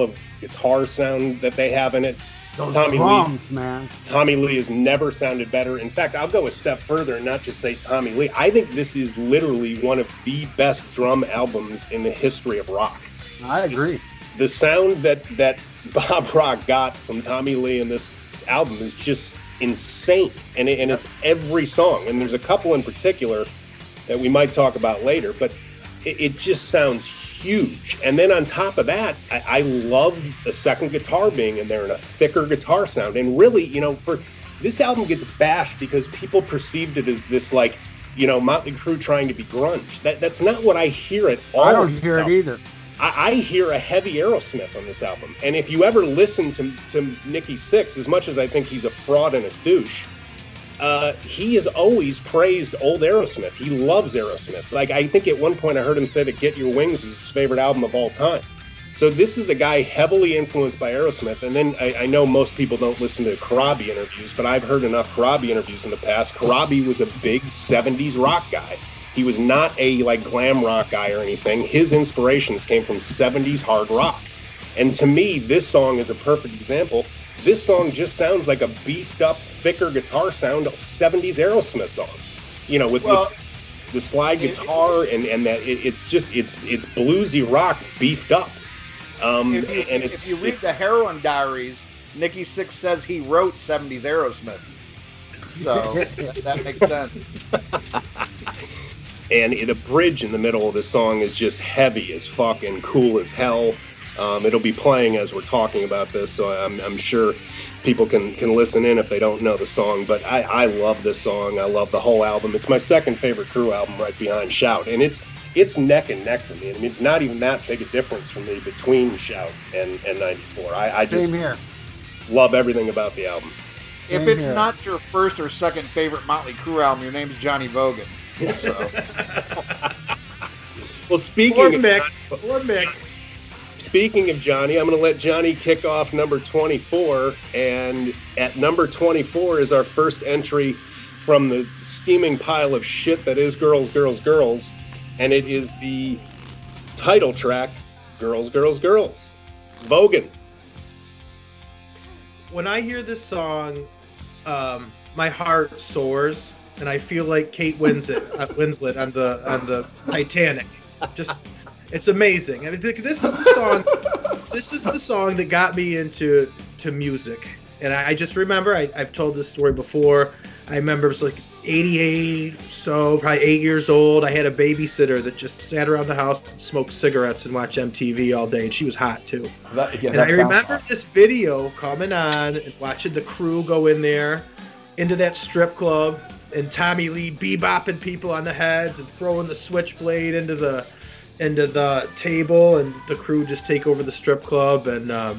of guitar sound that they have in it. Those drums, man. Tommy Lee has never sounded better. In fact, I'll go a step further and not just say Tommy Lee. I think this is literally one of the best drum albums in the history of rock. I agree. The sound that Bob Rock got from Tommy Lee in this album is just insane, and it's every song. And there's a couple in particular that we might talk about later, but it just sounds huge. And then on top of that, I love the second guitar being in there and a thicker guitar sound. And really, you know, for this album gets bashed because people perceived it as this, like, you know, Motley Crue trying to be grunge. That's not what I hear at all. I don't hear it either. I hear a heavy Aerosmith on this album. And if you ever listen to Nikki Sixx, as much as I think he's a fraud and a douche, he has always praised old Aerosmith. He loves Aerosmith. Like, I think at one point I heard him say that Get Your Wings is his favorite album of all time. So this is a guy heavily influenced by Aerosmith. And then I know most people don't listen to Corabi interviews, but I've heard enough Corabi interviews in the past. Corabi was a big 70s rock guy. He was not a, like, glam rock guy or anything. His inspirations came from 70s hard rock. And to me, this song is a perfect example. This song just sounds like a beefed up, thicker guitar sound of 70s Aerosmith song. You know, with the slide guitar and that it's bluesy rock beefed up. If you read the Heroin Diaries, Nikki Sixx says he wrote 70s Aerosmith. So that makes sense. And the bridge in the middle of the song is just heavy as fuck and cool as hell. It'll be playing as we're talking about this, so I'm sure people can listen in if they don't know the song. But I love this song. I love the whole album. It's my second favorite Crew album, right behind Shout. And it's neck and neck for me. I mean, it's not even that big a difference for me between Shout and 94. I just love everything about the album. If it's not your first or second favorite Motley Crue album, your name's Johnny Vogan. So. Well, speaking of Johnny, I'm going to let Johnny kick off number 24. And at number 24 is our first entry from the steaming pile of shit that is Girls, Girls, Girls. And it is the title track, Girls, Girls, Girls. Vogan. When I hear this song, my heart soars. And I feel like Kate Winslet on the Titanic. Just, it's amazing. I mean, this is the song that got me into music. And I just remember, I've told this story before. I remember it was like 88, so probably 8 years old. I had a babysitter that just sat around the house and smoked cigarettes and watched MTV all day. And she was hot too. And I remember this video coming on and watching the Crew go in there into that strip club. And Tommy Lee bebopping people on the heads and throwing the switchblade into the table, and the Crew just take over the strip club. And I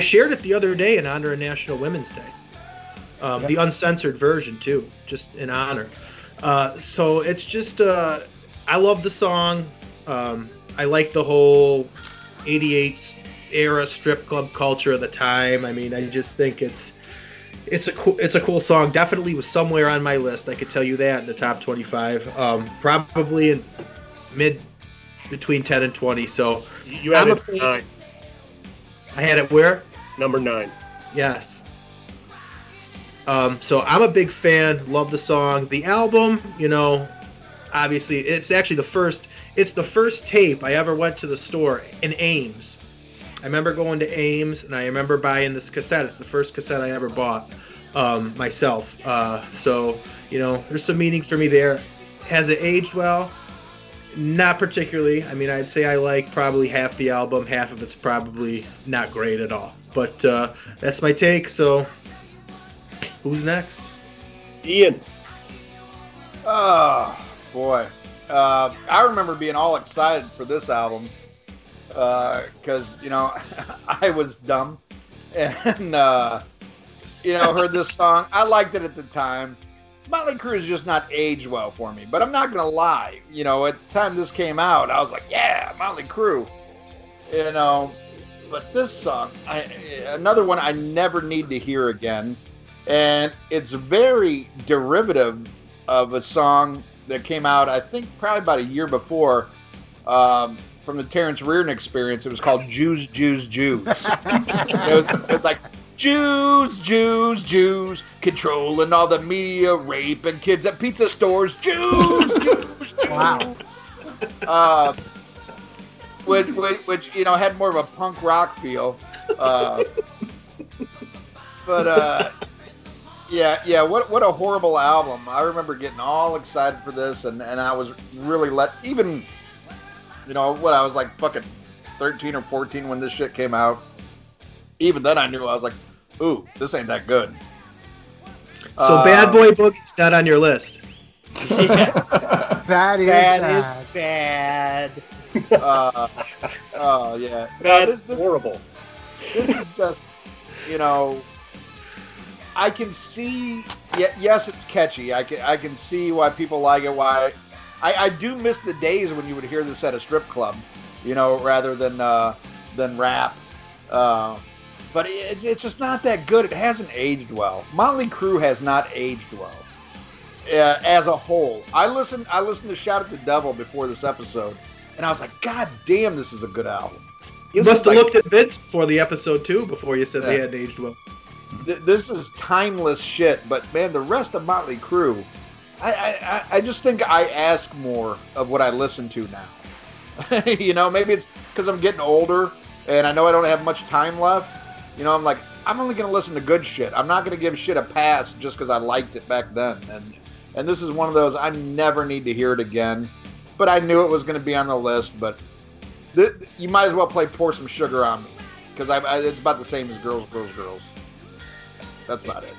shared it the other day in honor of National Women's Day, the uncensored version too, just in honor. So it's just I love the song. I like the whole '88 era strip club culture of the time. I mean, I just think it's a cool song. Definitely was somewhere on my list. I could tell you that in the top 25, probably in between 10 and 20. So you had it nine. I had it where? Number 9. Yes. So I'm a big fan. Love the song. The album, you know, obviously it's actually the first tape I ever went to the store in Ames. I remember going to Ames, and I remember buying this cassette. It's the first cassette I ever bought myself. So, you know, there's some meaning for me there. Has it aged well? Not particularly. I mean, I'd say I like probably half the album. Half of it's probably not great at all. But that's my take. So who's next? Ian. Oh, boy. I remember being all excited for this album because, you know, I was dumb and, you know, heard this song. I liked it at the time. Motley Crue has just not aged well for me, but I'm not going to lie. You know, at the time this came out, I was like, yeah, Motley Crue. You know, but this song, another one I never need to hear again. And it's very derivative of a song that came out, I think, probably about a year before from the Terrence Reardon experience. It was called Jews, Jews, Jews. it was like, Jews, Jews, Jews, controlling all the media, rape, and kids at pizza stores. Jews, Jews, Jews. Wow. Which, you know, had more of a punk rock feel. But what a horrible album. I remember getting all excited for this, and I was really even, you know, when I was like fucking 13 or 14 when this shit came out. Even then I knew, I was like, ooh, this ain't that good. So Bad Boy Boogie's not on your list. Yeah. That is bad. Yeah. That is horrible. This is just, you know, I can see, yes, it's catchy. I can see why people like it, why. I do miss the days when you would hear this at a strip club, you know, rather than rap. But it's just not that good. It hasn't aged well. Motley Crue has not aged well as a whole. I listened to Shout at the Devil before this episode, and I was like, God damn, this is a good album. You must have looked at Vince for the episode too before you said they hadn't aged well. This is timeless shit. But man, the rest of Motley Crue, I just think I ask more of what I listen to now. You know, maybe it's because I'm getting older. And I know I don't have much time left. You know, I'm like, I'm only going to listen to good shit. I'm not going to give shit a pass just because I liked it back then. And this is one of those, I never need to hear it again. But I knew it was going to be on the list. But you might as well play Pour Some Sugar on Me. Because it's about the same as Girls, Girls, Girls. That's about it.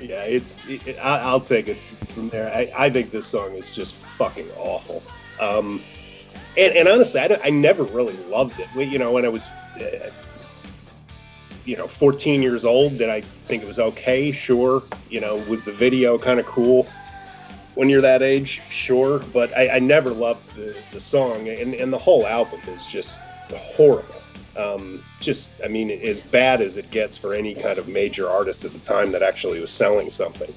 Yeah, I'll take it from there. I think this song is just fucking awful. And honestly, I never really loved it. You know, when I was... 14 years old, did I think it was okay? Sure. You know, was the video kind of cool when you're that age? Sure. But I never loved the song, and the whole album is just horrible. As bad as it gets for any kind of major artist at the time that actually was selling something.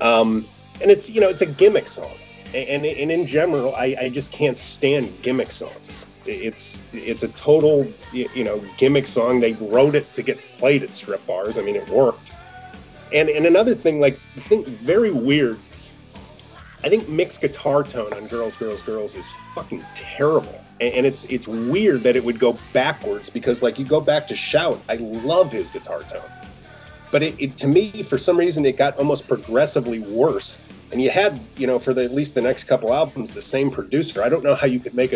And it's, you know, it's a gimmick song. And in general, I just can't stand gimmick songs. It's a total, you know, gimmick song. They wrote it to get played at strip bars. I mean, it worked. And another thing, like, I think very weird, I think Mick's guitar tone on Girls, Girls, Girls is fucking terrible. And it's weird that it would go backwards because, like, you go back to Shout, I love his guitar tone. But it to me, for some reason, it got almost progressively worse. And you had, you know, for at least the next couple albums, the same producer. I don't know how you could make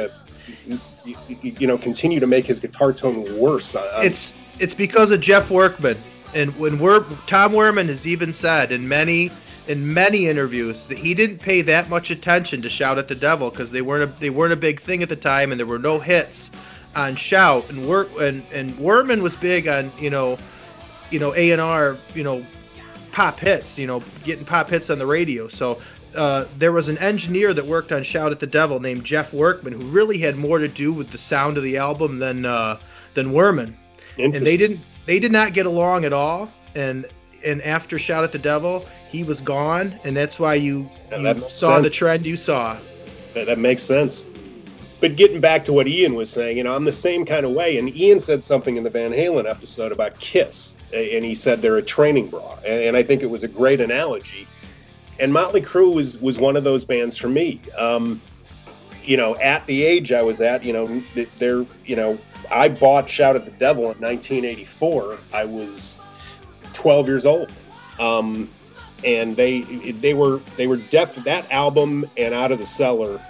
continue to make his guitar tone worse. It's because of Jeff Workman, and Tom Werman has even said in many interviews that he didn't pay that much attention to Shout at the Devil because they weren't a big thing at the time, and there were no hits on Shout. And Werman was big on A&R, pop hits, getting pop hits on the radio. So there was an engineer that worked on Shout at the Devil named Jeff Workman who really had more to do with the sound of the album than Werman. And they did not get along at all. And after Shout at the Devil, he was gone, and that's why you saw the trend you saw. That makes sense. But getting back to what Ian was saying, you know, I'm the same kind of way. And Ian said something in the Van Halen episode about Kiss, and he said they're a training bra. And I think it was a great analogy. And Motley Crue was one of those bands for me. At the age I was at, I bought Shout at the Devil in 1984. I was 12 years old. And they were that album and Out of the Cellar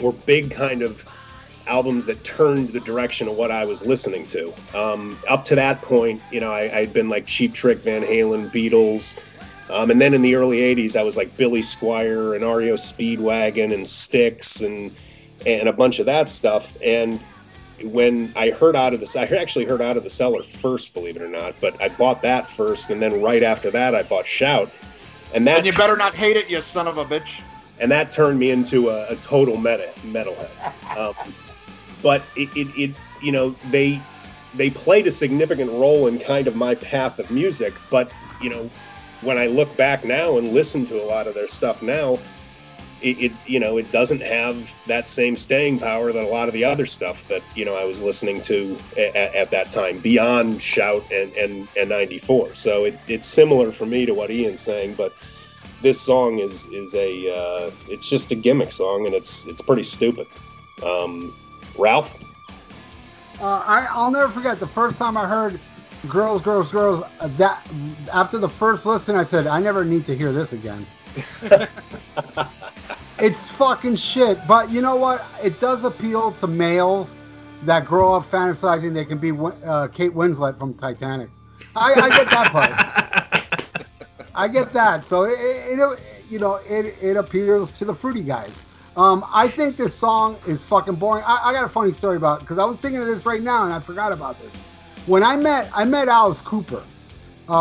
were big kind of albums that turned the direction of what I was listening to. Up to that point, you know, I'd been like Cheap Trick, Van Halen, Beatles. And then in the early 80s, I was like Billy Squier and REO Speedwagon and Styx and a bunch of that stuff. And when I heard I actually heard Out of the Cellar first, believe it or not, but I bought that first. And then right after that, I bought Shout. And you better not hate it, you son of a bitch. And that turned me into a total metalhead. But it you know, they played a significant role in kind of my path of music. But, you know, when I look back now and listen to a lot of their stuff now, it doesn't have that same staying power that a lot of the other stuff that, you know, I was listening to at that time, beyond Shout and 94. So it's similar for me to what Ian's saying, but this song is it's just a gimmick song, and it's pretty stupid. Ralph? I'll never forget the first time I heard Girls, Girls, Girls. That after the first listen, I said, I never need to hear this again. It's fucking shit, but you know what? It does appeal to males that grow up fantasizing they can be Kate Winslet from Titanic. I get that part. I get that. So it appeals to the fruity guys. I think this song is fucking boring. I got a funny story about it, because I was thinking of this right now and I forgot about this. When I met Alice Cooper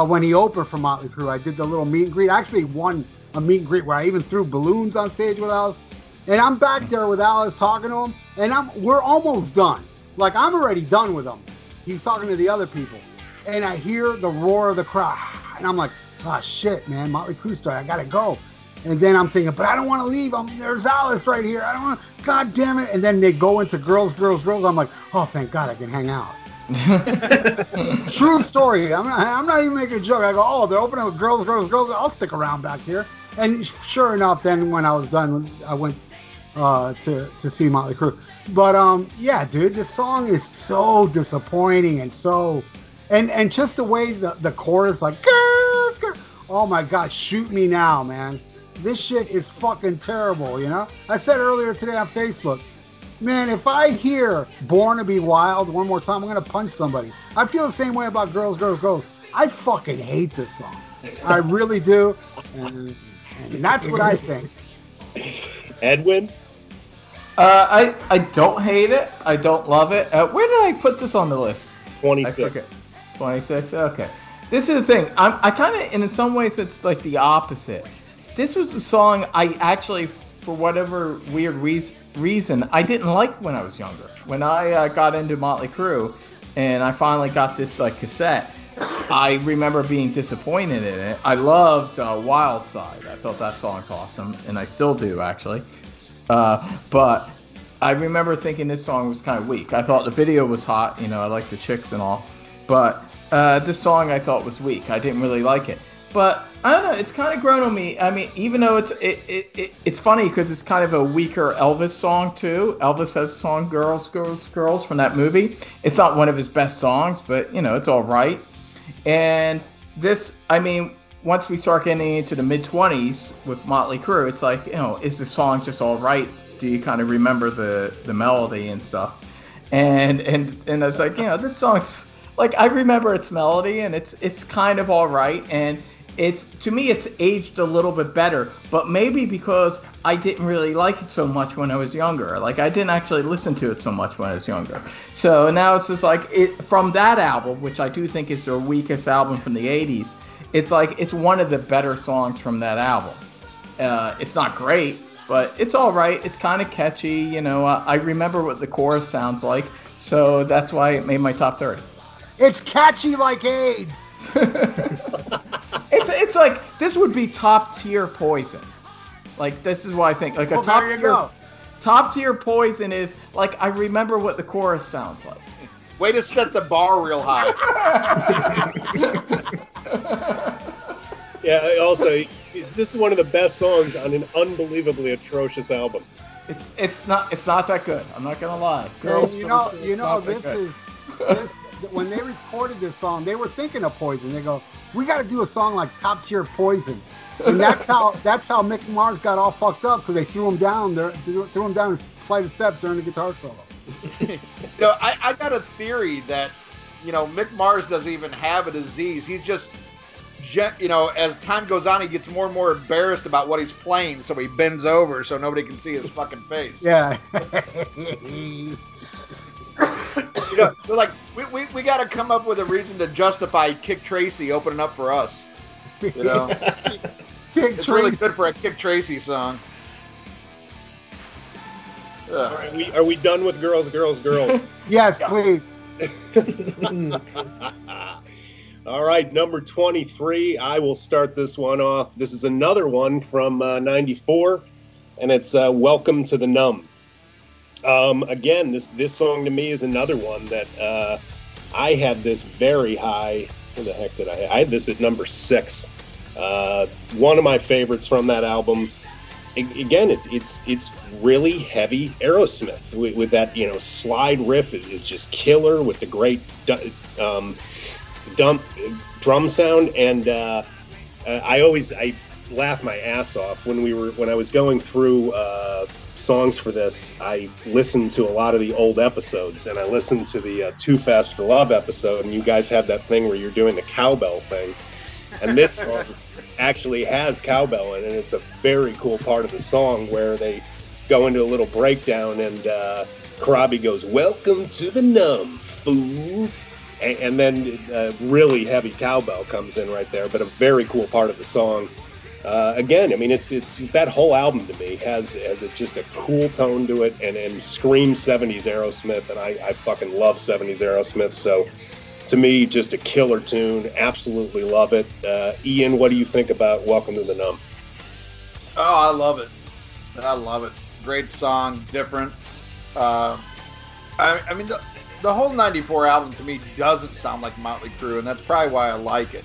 when he opened for Motley Crue. I did the little meet and greet. I actually won a meet and greet where I even threw balloons on stage with Alice. And I'm back there with Alice talking to him, and we're almost done. Like, I'm already done with him. He's talking to the other people. And I hear the roar of the crowd. And I'm like, ah, shit, man, Motley Crue started. I got to go. And then I'm thinking, but I don't want to leave. There's Alice right here. I don't want to. God damn it. And then they go into Girls, Girls, Girls. I'm like, oh, thank God I can hang out. True story. I'm not even making a joke. I go, oh, they're opening with Girls, Girls, Girls. I'll stick around back here. And sure enough, then when I was done, I went to see Motley Crue. But, yeah, dude, this song is so disappointing and so... And just the way the chorus, like... Girls, girls, oh, my God, shoot me now, man. This shit is fucking terrible, you know? I said earlier today on Facebook, man, if I hear Born to Be Wild one more time, I'm going to punch somebody. I feel the same way about Girls, Girls, Girls. I fucking hate this song. I really do. And that's what I think. Edwin? I don't hate it. I don't love it. Where did I put this on the list? 26. 26, okay. This is the thing. I kind of, and in some ways, it's like the opposite. This was a song I actually, for whatever weird reason, I didn't like when I was younger. When I got into Motley Crue and I finally got this cassette, I remember being disappointed in it. I loved Wild Side. I thought that song's awesome, and I still do, actually. But I remember thinking this song was kind of weak. I thought the video was hot. You know, I liked the chicks and all. But this song I thought was weak. I didn't really like it. But I don't know. It's kind of grown on me. I mean, even though it's funny because it's kind of a weaker Elvis song too. Elvis has a song "Girls, Girls, Girls" from that movie. It's not one of his best songs, but you know, it's all right. And this, I mean, once we start getting into the mid-20s with Motley Crue, it's like, you know, is the song just all right? Do you kind of remember the melody and stuff? And I was like, you know, this song's like, I remember its melody and it's kind of all right and. It's, to me, it's aged a little bit better, but maybe because I didn't really like it so much when I was younger. Like, I didn't actually listen to it so much when I was younger. So now it's just like, from that album, which I do think is their weakest album from the 80s, it's like, it's one of the better songs from that album. It's not great, but it's all right. It's kind of catchy. You know, I remember what the chorus sounds like, so that's why it made my top 30. It's catchy like AIDS. It's like, this would be top tier Poison. Like, this is why I think, like, top tier Poison is like, I remember what the chorus sounds like. Way to set the bar real high. Yeah, also, this is one of the best songs on an unbelievably atrocious album. It's not that good. I'm not gonna lie. Girls, and you know this. When they recorded this song, they were thinking of Poison. They go, we got to do a song like top tier Poison. And that's how Mick Mars got all fucked up, because they threw him down a flight of steps during the guitar solo. I got a theory that, Mick Mars doesn't even have a disease. He's just, as time goes on, he gets more and more embarrassed about what he's playing, so he bends over so nobody can see his fucking face. Yeah. They're like, we got to come up with a reason to justify Kick Tracy opening up for us. It's really good for a Kick Tracy song. All right, are we done with girls? Yes, please. All right, number 23. I will start this one off. This is another one from 94, and it's Welcome to the Numb. Again, this song to me is another one that I had this very high. Where the heck did I? I had this at number 6. One of my favorites from that album. Again, it's really heavy Aerosmith with that slide riff is just killer with the great drum sound, and I laugh my ass off when I was going through songs for this. I listened to a lot of the old episodes, and I listened to the Too Fast for Love episode, and you guys have that thing where you're doing the cowbell thing, and this song actually has cowbell in it, and it's a very cool part of the song where they go into a little breakdown, and Corabi goes, "Welcome to the numb, fools," and then really heavy cowbell comes in right there, but a very cool part of the song. Again, I mean, it's that whole album to me has just a cool tone to it, and screams 70s Aerosmith, and I fucking love 70s Aerosmith, so to me, just a killer tune. Absolutely love it. Ian, what do you think about Welcome to the Numb? Oh, I love it. Great song, different. I mean, the whole 94 album to me doesn't sound like Motley Crue, and that's probably why I like it.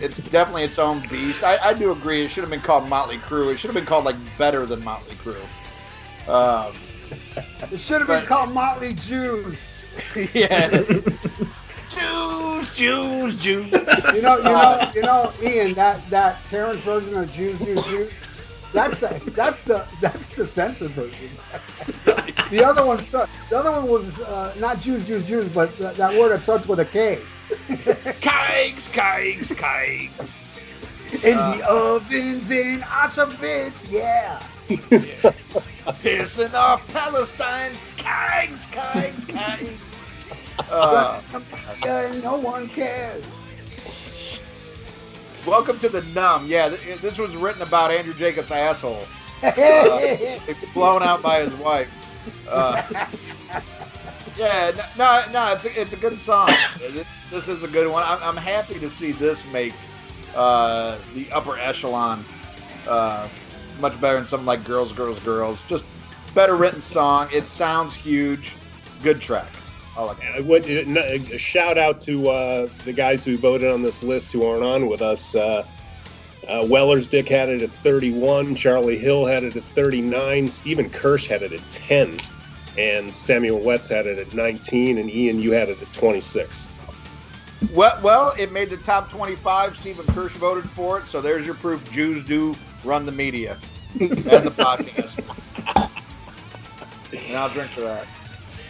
It's definitely its own beast. I do agree. It should have been called Motley Crue. It should have been called, Better Than Motley Crue. It should have been called Motley Jews. Yeah. Jews. Ian, that Terrence version of Jews. That's the censored version. The other one was not Jews, but that word that starts with a K. Kikes. In the ovens in Auschwitz, yeah. Pissing off Palestine, kikes. No one cares. Welcome to the Numb. Yeah, this was written about Andrew Jacobs' asshole. It's blown out by his wife. It's a good song. This is a good one. I'm happy to see this make the upper echelon much better than something like Girls. Just better written song. It sounds huge. Good track. A shout out to the guys who voted on this list who aren't on with us. Weller's Dick had it at 31, Charlie Hill had it at 39, Stephen Kirsch had it at 10, and Samuel Wetz had it at 19, and Ian, you had it at 26. Well, it made the top 25. Stephen Kirsch voted for it, so there's your proof. Jews do run the media and the podcast. And I'll drink for that.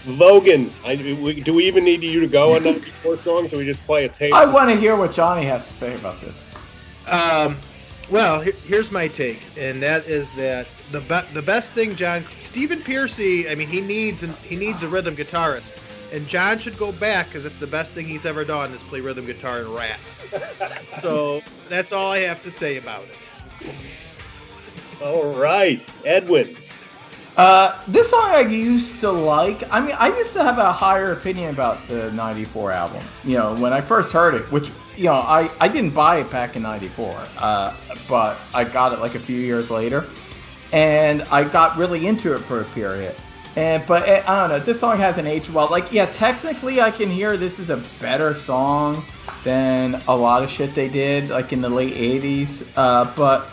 Logan, do we even need you to go on 94 songs, or we just play a tape? I want to hear what Johnny has to say about this. Well, here's my take, and that is that the best thing Stephen Piercy, I mean, he needs a rhythm guitarist, and John should go back, because it's the best thing he's ever done is play rhythm guitar and rap. So that's all I have to say about it. All right, Edwin. This song I used to like. I mean, I used to have a higher opinion about the 94 album, when I first heard it, which, I didn't buy it back in 94, but I got it a few years later, and I got really into it for a period. But I don't know, this song hasn't aged well. Technically I can hear this is a better song than a lot of shit they did, in the late 80s, but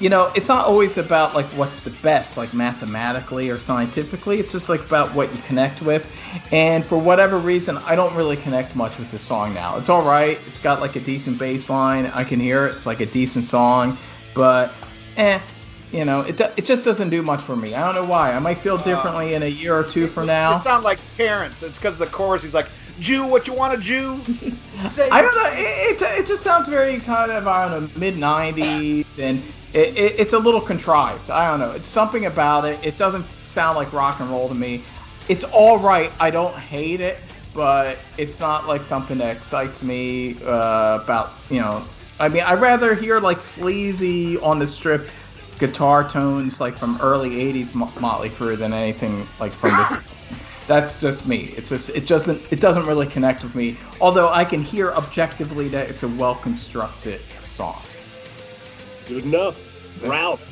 you know, it's not always about, like, what's the best, like, mathematically or scientifically. It's just, like, about what you connect with. And for whatever reason, I don't really connect much with this song now. It's all right. It's got, like, a decent bass line. I can hear it. It's, like, a decent song. But, you know, it just doesn't do much for me. I don't know why. I might feel differently in a year or two from now. You sound like Terrence. It's because of the chorus. He's like, Jew, what you want to Jew? I don't know. It just sounds very kind of, I don't know, mid-90s, and it's a little contrived. I don't know. It's something about it. It doesn't sound like rock and roll to me. It's all right. I don't hate it, but it's not like something that excites me about, you know. I mean, I'd rather hear like sleazy on the strip guitar tones like from early 80s Motley Crue than anything like from this. That's just me. It's just, it doesn't really connect with me. Although I can hear objectively that it's a well-constructed song. Good enough. Ralph.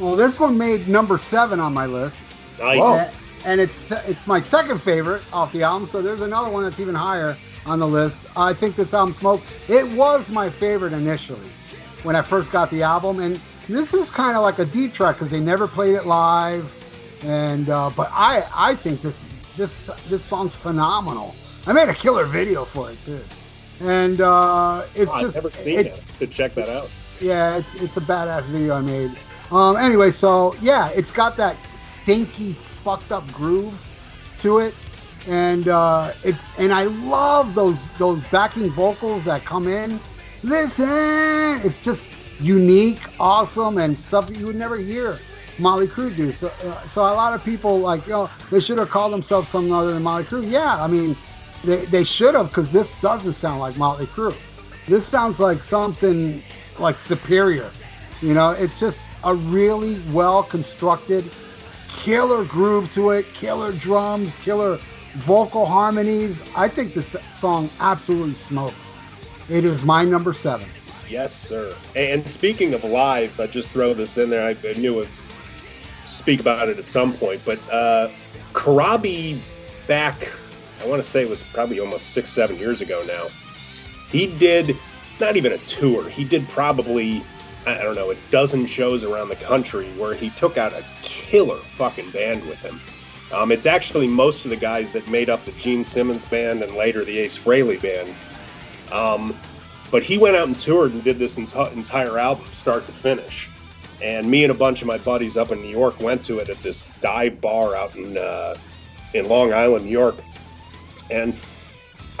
Well, this one made number 7 on my list. Nice. Whoa. And it's my second favorite off the album, so there's another one that's even higher on the list. I think this album, Smoke, it was my favorite initially when I first got the album. And this is kind of like a D track because they never played it live. And but I think this song's phenomenal. I made a killer video for it too, and it's I've never seen it. To check that out. Yeah, it's a badass video I made. Anyway, so yeah, it's got that stinky, fucked up groove to it, and I love those backing vocals that come in. Listen, it's just unique, awesome, and stuff you would never hear Motley Crue do. So a lot of people like, oh, they should have called themselves something other than Motley Crue. Yeah, I mean, they should have, because this doesn't sound like Motley Crue. This sounds like something like superior. You know, it's just a really well-constructed, killer groove to it, killer drums, killer vocal harmonies. I think this song absolutely smokes. It is my number 7. Yes, sir. And speaking of live, I just throw this in there. I knew it. Speak about it at some point, but Corabi, back, I want to say it was probably almost 6-7 years ago now, he did not even a tour, he did probably, I don't know, a dozen shows around the country where he took out a killer fucking band with him. It's actually most of the guys that made up the Gene Simmons band and later the Ace Frehley band, but he went out and toured and did this entire album start to finish. And me and a bunch of my buddies up in New York went to it at this dive bar out in Long Island, New York. And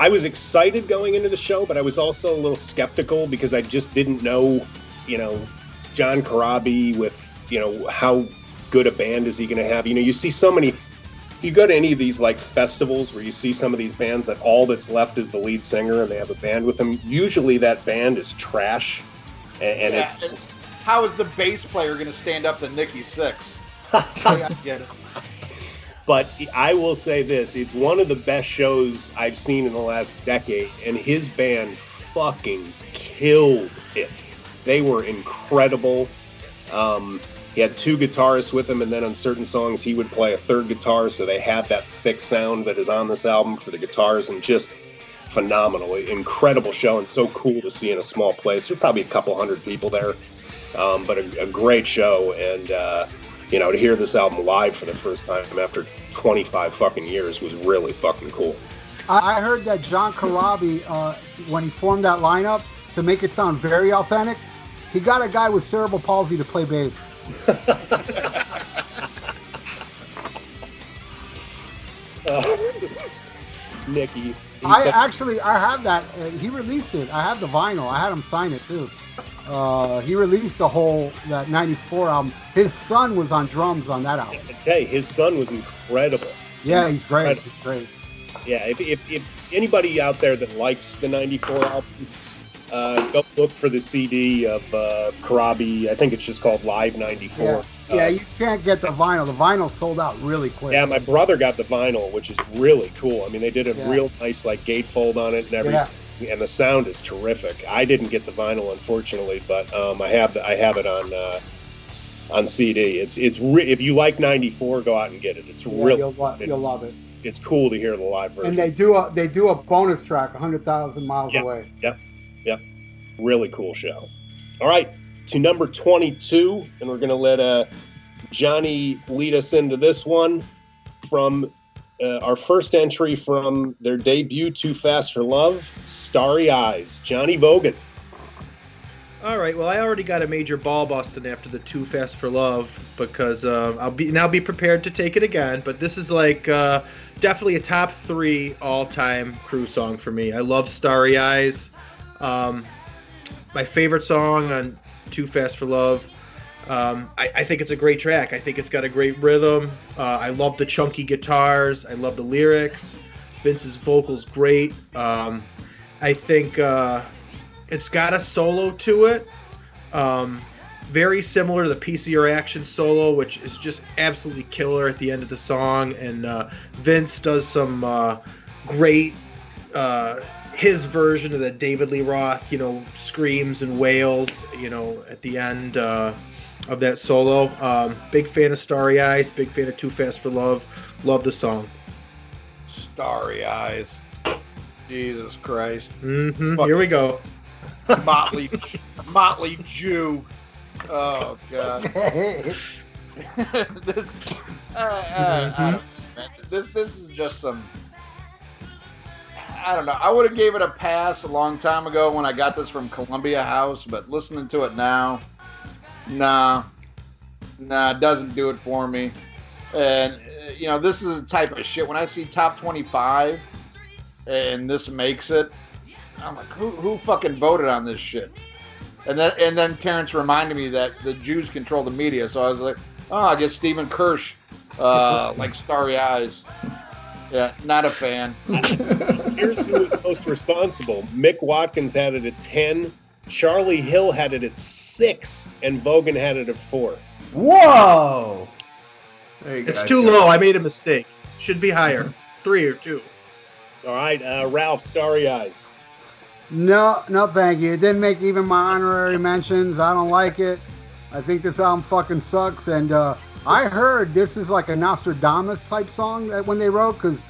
I was excited going into the show, but I was also a little skeptical because I just didn't know, you know, John Corabi with, you know, how good a band is he going to have? You know, you see so many, you go to any of these like festivals where you see some of these bands that all that's left is the lead singer and they have a band with them. Usually that band is trash. And yeah, it's how is the bass player going to stand up to Nikki Sixx? I get it. But I will say this, it's one of the best shows I've seen in the last decade, and his band fucking killed it. They were incredible. He had two guitarists with him, and then on certain songs he would play a third guitar, so they had that thick sound that is on this album for the guitars, and just phenomenal, incredible show, and so cool to see in a small place. There's probably a couple hundred people there. But a great show, and you know, to hear this album live for the first time after 25 fucking years was really fucking cool. I heard that John Corabi, when he formed that lineup, to make it sound very authentic, he got a guy with cerebral palsy to play bass. Nikki. I have that. He released it. I have the vinyl. I had him sign it too. He released the whole that '94 album. His son was on drums on that album. I tell you, his son was incredible. Yeah, he's great. He's great. Yeah, if anybody out there that likes the '94 album, go look for the CD of Corabi. I think it's just called Live '94. Yeah. Yeah, you can't get the vinyl. The vinyl sold out really quick. Yeah, my brother got the vinyl, which is really cool. I mean, they did a real nice like gatefold on it and everything. Yeah. And the sound is terrific. I didn't get the vinyl, unfortunately, but I have it on CD. If you like '94, go out and get it. It's really you'll love it. It's cool to hear the live version. And they do a bonus track, 100,000 Miles Away. Yep, really cool show. All right, to number 22, and we're going to let Johnny lead us into this one from our first entry from their debut, Too Fast for Love, Starry Eyes, Johnny Vogan. All right, well, I already got a major ball busting after the Too Fast for Love because I'll be prepared to take it again, but this is like definitely a top three all-time Crue song for me. I love Starry Eyes. My favorite song on Too Fast for Love. I think it's a great track. I think it's got a great rhythm. I love the chunky guitars. I love the lyrics. Vince's vocals great. I think it's got a solo to it, very similar to the Piece of Your Action solo, which is just absolutely killer at the end of the song. And Vince does some great, his version of the David Lee Roth, screams and wails, at the end of that solo. Big fan of Starry Eyes, big fan of Too Fast for Love. Love the song. Starry Eyes. Jesus Christ. Mm-hmm. Here we go. Motley Jew. Oh God. This is just some. I don't know. I would have gave it a pass a long time ago when I got this from Columbia House, but listening to it now, nah, it doesn't do it for me. And this is the type of shit. When I see top 25, and this makes it, I'm like, who fucking voted on this shit? And then Terrence reminded me that the Jews control the media, so I was like, oh, I guess Stephen Kirsch, likes Starry Eyes. Yeah, not a fan. Here's who was most responsible. Mick Watkins had it at 10, Charlie Hill had it at 6, and Vogan had it at 4. Whoa! There you go. It's too low. I made a mistake. Should be higher. 3 or 2. All right, Ralph, Starry Eyes. No, thank you. It didn't make even my honorary mentions. I don't like it. I think this album fucking sucks. And I heard this is like a Nostradamus type song that when they wrote, because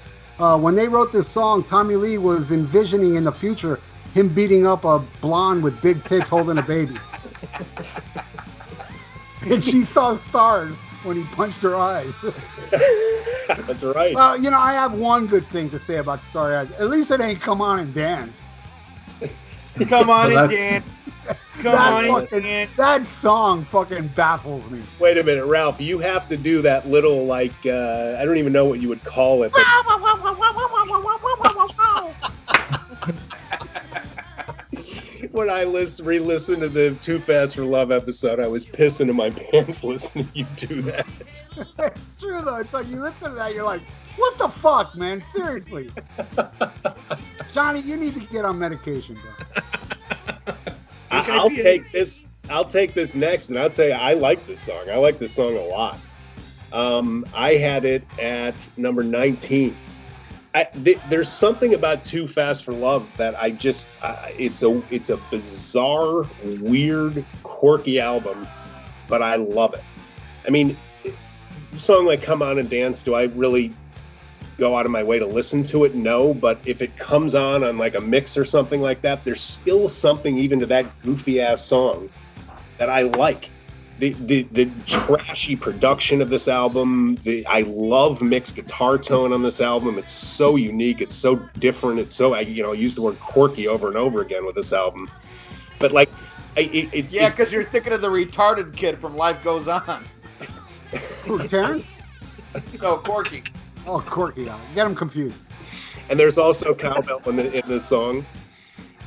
when they wrote this song, Tommy Lee was envisioning in the future him beating up a blonde with big tits holding a baby. And she saw stars when he punched her eyes. That's right. Well, I have one good thing to say about Starry Eyes. At least it ain't Come On and Dance. Come on and dance. Come on and dance. That song fucking baffles me. Wait a minute, Ralph. You have to do that little, like, I don't even know what you would call it. But... When I re-listened to the Too Fast for Love episode, I was pissing in my pants listening to you do that. It's true, though. It's like you listen to that, you're like, what the fuck, man? Seriously. Johnny, you need to get on medication, bro. I'll take this next, and I'll tell you, I like this song. I like this song a lot. I had it at number 19. There's something about Too Fast for Love that I just, it's a bizarre, weird, quirky album, but I love it. I mean, a song like Come On and Dance, do I really go out of my way to listen to it? No, but if it comes on like a mix or something like that, there's still something even to that goofy ass song that I like. The trashy production of this album, I love Mick's guitar tone on this album. It's so unique, it's so different, it's so, I use the word quirky over and over again with this album. But like, because you're thinking of the retarded kid from Life Goes On. Who, Terrence? No, Corky. Oh, Corky, I get him confused. And there's also cowbell in this song.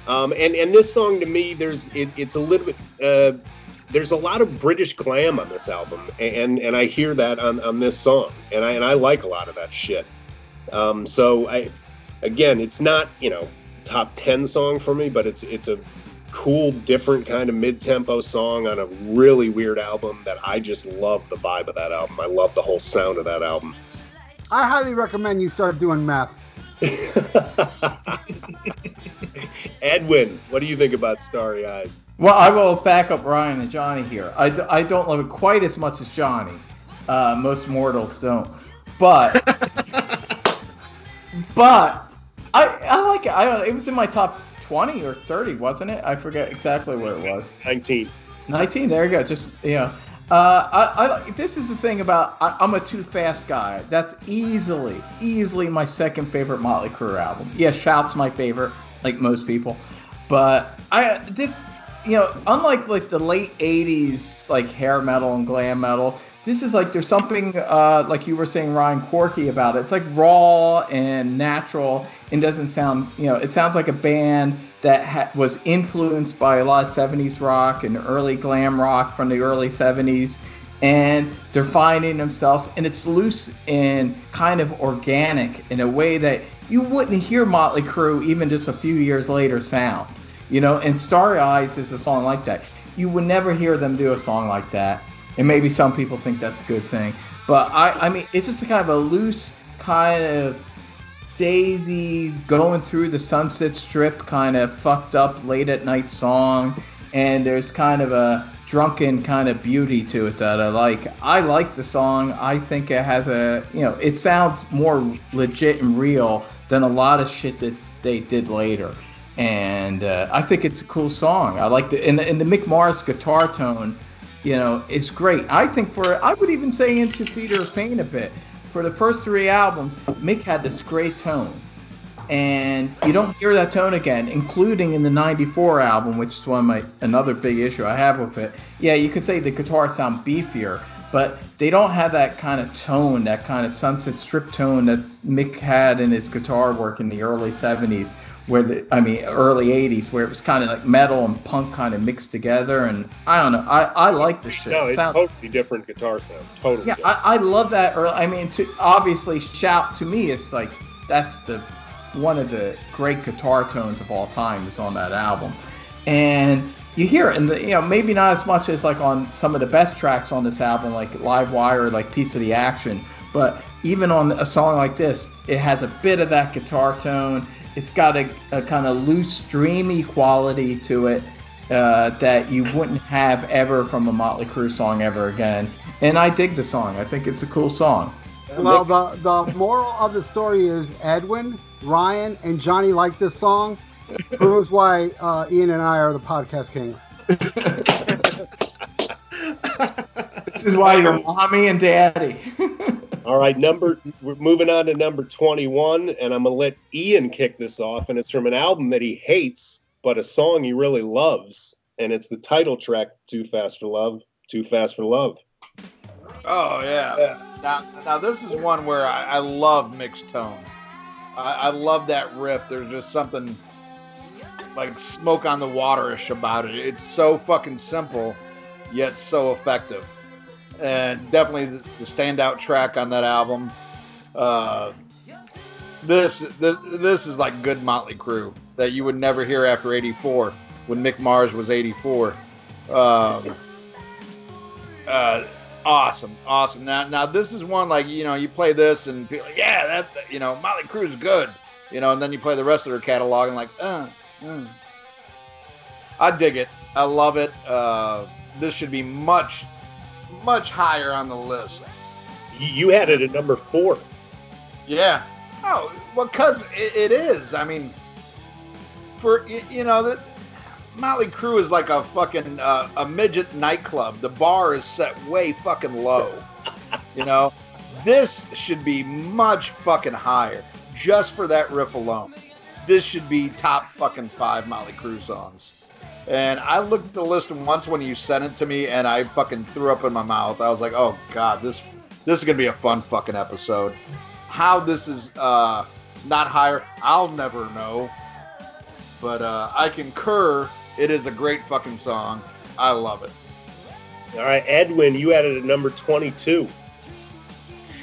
And this song to me, it's a little bit. There's a lot of British glam on this album, and I hear that on this song, and I like a lot of that shit. So it's not top 10 song for me, but it's a cool, different kind of mid-tempo song on a really weird album that I just love the vibe of that album. I love the whole sound of that album. I highly recommend you start doing math. Edwin, what do you think about Starry Eyes? Well, I will back up Ryan and Johnny here. I don't love it quite as much as Johnny. Most mortals don't. But I like it. It was in my top 20 or 30, wasn't it? I forget exactly where it was. 19. 19. There we go. Just, you know, this is the thing about I'm a Too Fast guy. That's easily my second favorite Motley Crue album. Yeah, Shout's my favorite, like most people. But unlike like the late 80s, like hair metal and glam metal, this is like there's something like you were saying, Ryan, quirky about it. It's like raw and natural, and doesn't sound, you know, it sounds like a band that was influenced by a lot of 70s rock and early glam rock from the early 70s, and they're finding themselves, and it's loose and kind of organic in a way that you wouldn't hear Motley Crue even just a few years later sound, you know, and Starry Eyes is a song like that. You would never hear them do a song like that, and maybe some people think that's a good thing, but I mean, it's just a kind of a loose kind of Daisy going through the Sunset Strip kind of fucked up late at night song, and there's kind of a drunken kind of beauty to it that I like. I like the song. I think it has a, you know, it sounds more legit and real than a lot of shit that they did later, and I think it's a cool song. I like it, and the Mick Mars guitar tone, you know, is great. I think I would even say Into Theater of Pain a bit. For the first three albums, Mick had this great tone, and you don't hear that tone again, including in the 94 album, which is another big issue I have with it. Yeah, you could say the guitars sound beefier, but they don't have that kind of tone, that kind of Sunset Strip tone that Mick had in his guitar work in the early 70s, early 80s, where it was kind of like metal and punk kind of mixed together, and I don't know, I like the shit. No, it's totally different guitar sound, totally. Yeah, I love that. Obviously, Shout to me is like, that's the one of the great guitar tones of all time is on that album, and you hear it, and you know, maybe not as much as like on some of the best tracks on this album, like Live Wire, like Piece of the Action, but even on a song like this, it has a bit of that guitar tone. It's got a kind of loose, dreamy quality to it that you wouldn't have ever from a Motley Crue song ever again. And I dig the song. I think it's a cool song. Well, the moral of the story is Edwin, Ryan, and Johnny like this song. Proves why Ian and I are the podcast kings. This is why you're mommy and daddy. All right, we're moving on to number 21, and I'm going to let Ian kick this off, and it's from an album that he hates, but a song he really loves, and it's the title track, Too Fast for Love, Too Fast for Love. Oh, yeah. Now this is one where I love mixed tone. I love that riff. There's just something like smoke on the water-ish about it. It's so fucking simple, yet so effective. And definitely the standout track on that album. This is like good Motley Crue that you would never hear after 84 when Mick Mars was 84. Awesome. Now this is one like, you know, you play this and people like, yeah, that, you know, Motley Crue's good, you know, and then you play the rest of their catalog and like, I dig it. I love it. This should be much higher on the list. You had it at number 4. Yeah. Oh, well, because it is. I mean, for, you know, Motley Crue is like a fucking a midget nightclub. The bar is set way fucking low. You know, this should be much fucking higher just for that riff alone. This should be top fucking 5 Motley Crue songs. And I looked at the list once when you sent it to me, and I fucking threw up in my mouth. I was like, oh, God, this is going to be a fun fucking episode. How this is not higher, I'll never know. But I concur. It is a great fucking song. I love it. All right, Edwin, you had it at number 22.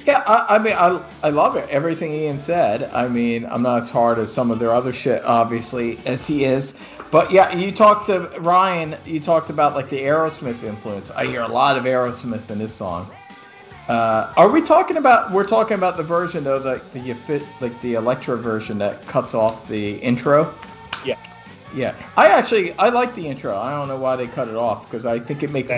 Yeah, I mean, I love it. Everything Ian said. I mean, I'm not as hard as some of their other shit, obviously, as he is. But yeah, you talked to Ryan. You talked about like the Aerosmith influence. I hear a lot of Aerosmith in this song. We're talking about the version though, the Electra version that cuts off the intro. Yeah. I like the intro. I don't know why they cut it off because I think it makes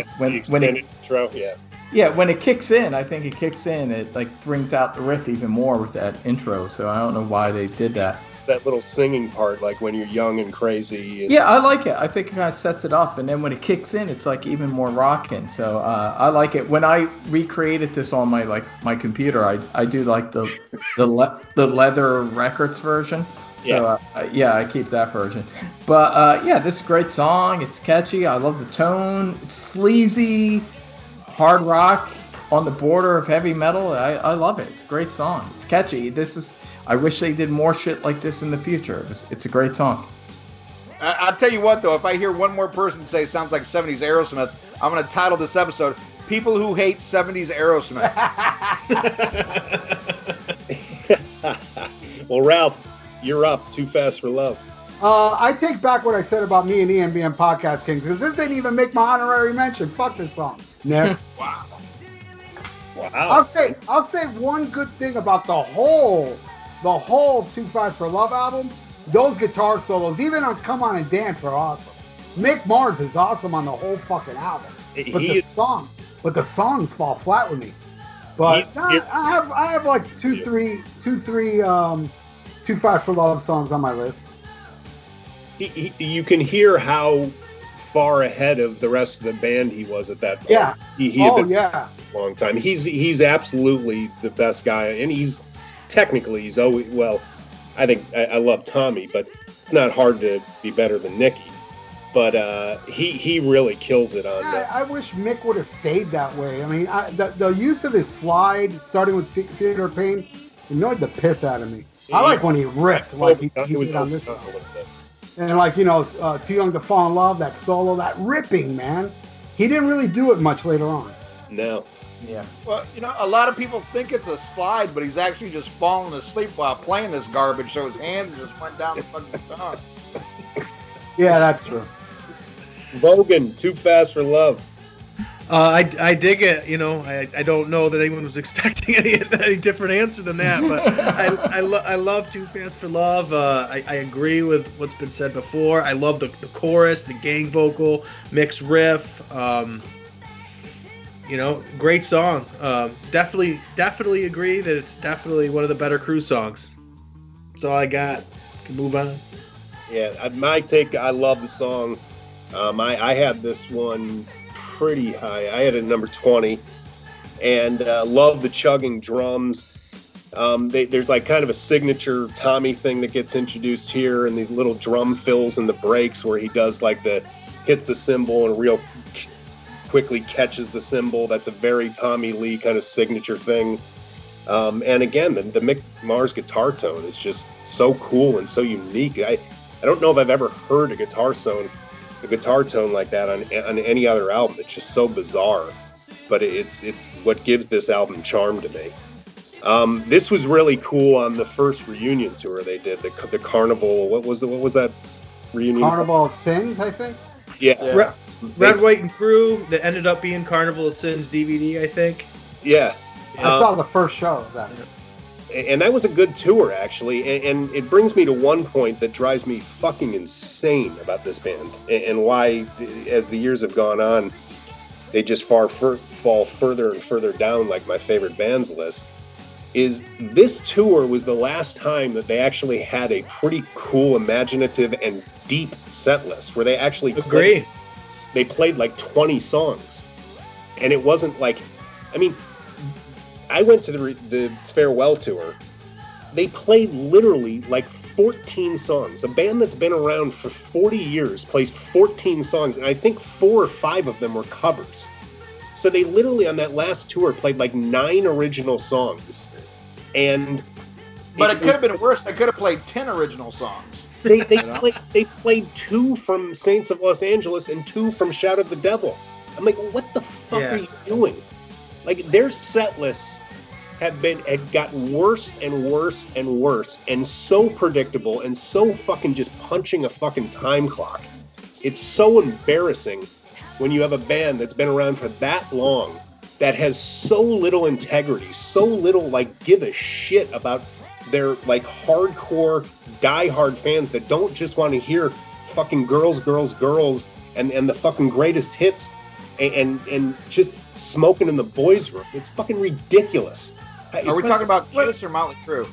intro. Yeah. Yeah, when it kicks in, I think it kicks in. It like brings out the riff even more with that intro. So I don't know why they did that. that little singing part, like when you're young and crazy. And yeah, I like it. I think it kind of sets it up, and then when it kicks in, it's like even more rocking. So I like it. When I recreated this on my my computer, I do like the leather records version. Yeah. So yeah, I keep that version. But yeah, this is a great song. It's catchy. I love the tone. It's sleazy, hard rock on the border of heavy metal. I love it. It's a great song. It's catchy. This is. I wish they did more shit like this in the future. It's a great song. I'll tell you what, though. If I hear one more person say sounds like 70s Aerosmith, I'm going to title this episode, People Who Hate 70s Aerosmith. Well, Ralph, you're up. Too fast for love. I take back what I said about me and Ian being podcast kings, because this didn't even make my honorary mention. Fuck this song. Next. Wow. I'll say one good thing about the whole Too Fast for Love album. Those guitar solos, even on Come On and Dance, are awesome. Mick Mars is awesome on the whole fucking album. But the songs fall flat with me. But I have like two, three Too Fast for Love songs on my list. You can hear how far ahead of the rest of the band he was at that point. Yeah. He had been a long time. He's absolutely the best guy, and he's technically he's always well. I think I love Tommy, but it's not hard to be better than Nikki. But he really kills it on that. I wish Mick would have stayed that way. I mean, the use of his slide, starting with Theater of Pain, annoyed the piss out of me. I like when he ripped, like he was on this song. And like, you know, Too Young to Fall in Love, that solo, that ripping, man. He didn't really do it much later on. No. Yeah. Well, you know, a lot of people think it's a slide, but he's actually just falling asleep while playing this garbage, so his hands just went down the fucking guitar. Yeah, that's true. Vogan, Too Fast for Love. I dig it. You know, I don't know that anyone was expecting any different answer than that, but I love Too Fast for Love. I agree with what's been said before. I love the chorus, the gang vocal, mixed riff. You know, great song. Definitely agree that it's definitely one of the better Crue songs. That's all I got. Can move on. Yeah, my take. I love the song. I had this one pretty high. I had it number 20, and love the chugging drums. There's like kind of a signature Tommy thing that gets introduced here, and these little drum fills in the breaks where he does like hits the cymbal and real quickly catches the cymbal. That's a very Tommy Lee kind of signature thing. And again, the Mick Mars guitar tone is just so cool and so unique. I don't know if I've ever heard a guitar tone like that on any other album. It's just so bizarre, but it's what gives this album charm to me. This was really cool on the first reunion tour they did, the Carnival. What was that reunion? Carnival of Sins, I think. Yeah. Red, White, and Crew, that ended up being Carnival of Sins DVD, I think. Yeah. I saw the first show of that. And that was a good tour, actually. And it brings me to one point that drives me fucking insane about this band and why, as the years have gone on, they just fall further and further down, like my favorite bands list, is this tour was the last time that they actually had a pretty cool, imaginative, and deep set list where they actually... Agree. They played like 20 songs, and it wasn't like, I mean, I went to the farewell tour. They played literally like 14 songs. A band that's been around for 40 years plays 14 songs, and I think 4 or 5 of them were covers. So they literally on that last tour played like 9 original songs, and but it could have been worse. They could have played 10 original songs. They played 2 from Saints of Los Angeles and 2 from Shout of the Devil. I'm like, what the fuck are you doing? Like, their set lists had gotten worse and worse and worse, and so predictable and so fucking just punching a fucking time clock. It's so embarrassing when you have a band that's been around for that long that has so little integrity, so little like give a shit about they're like hardcore, diehard fans that don't just want to hear fucking girls and the fucking greatest hits and just smoking in the boys' room. It's fucking ridiculous. Are we talking about Kiss or Motley Crue?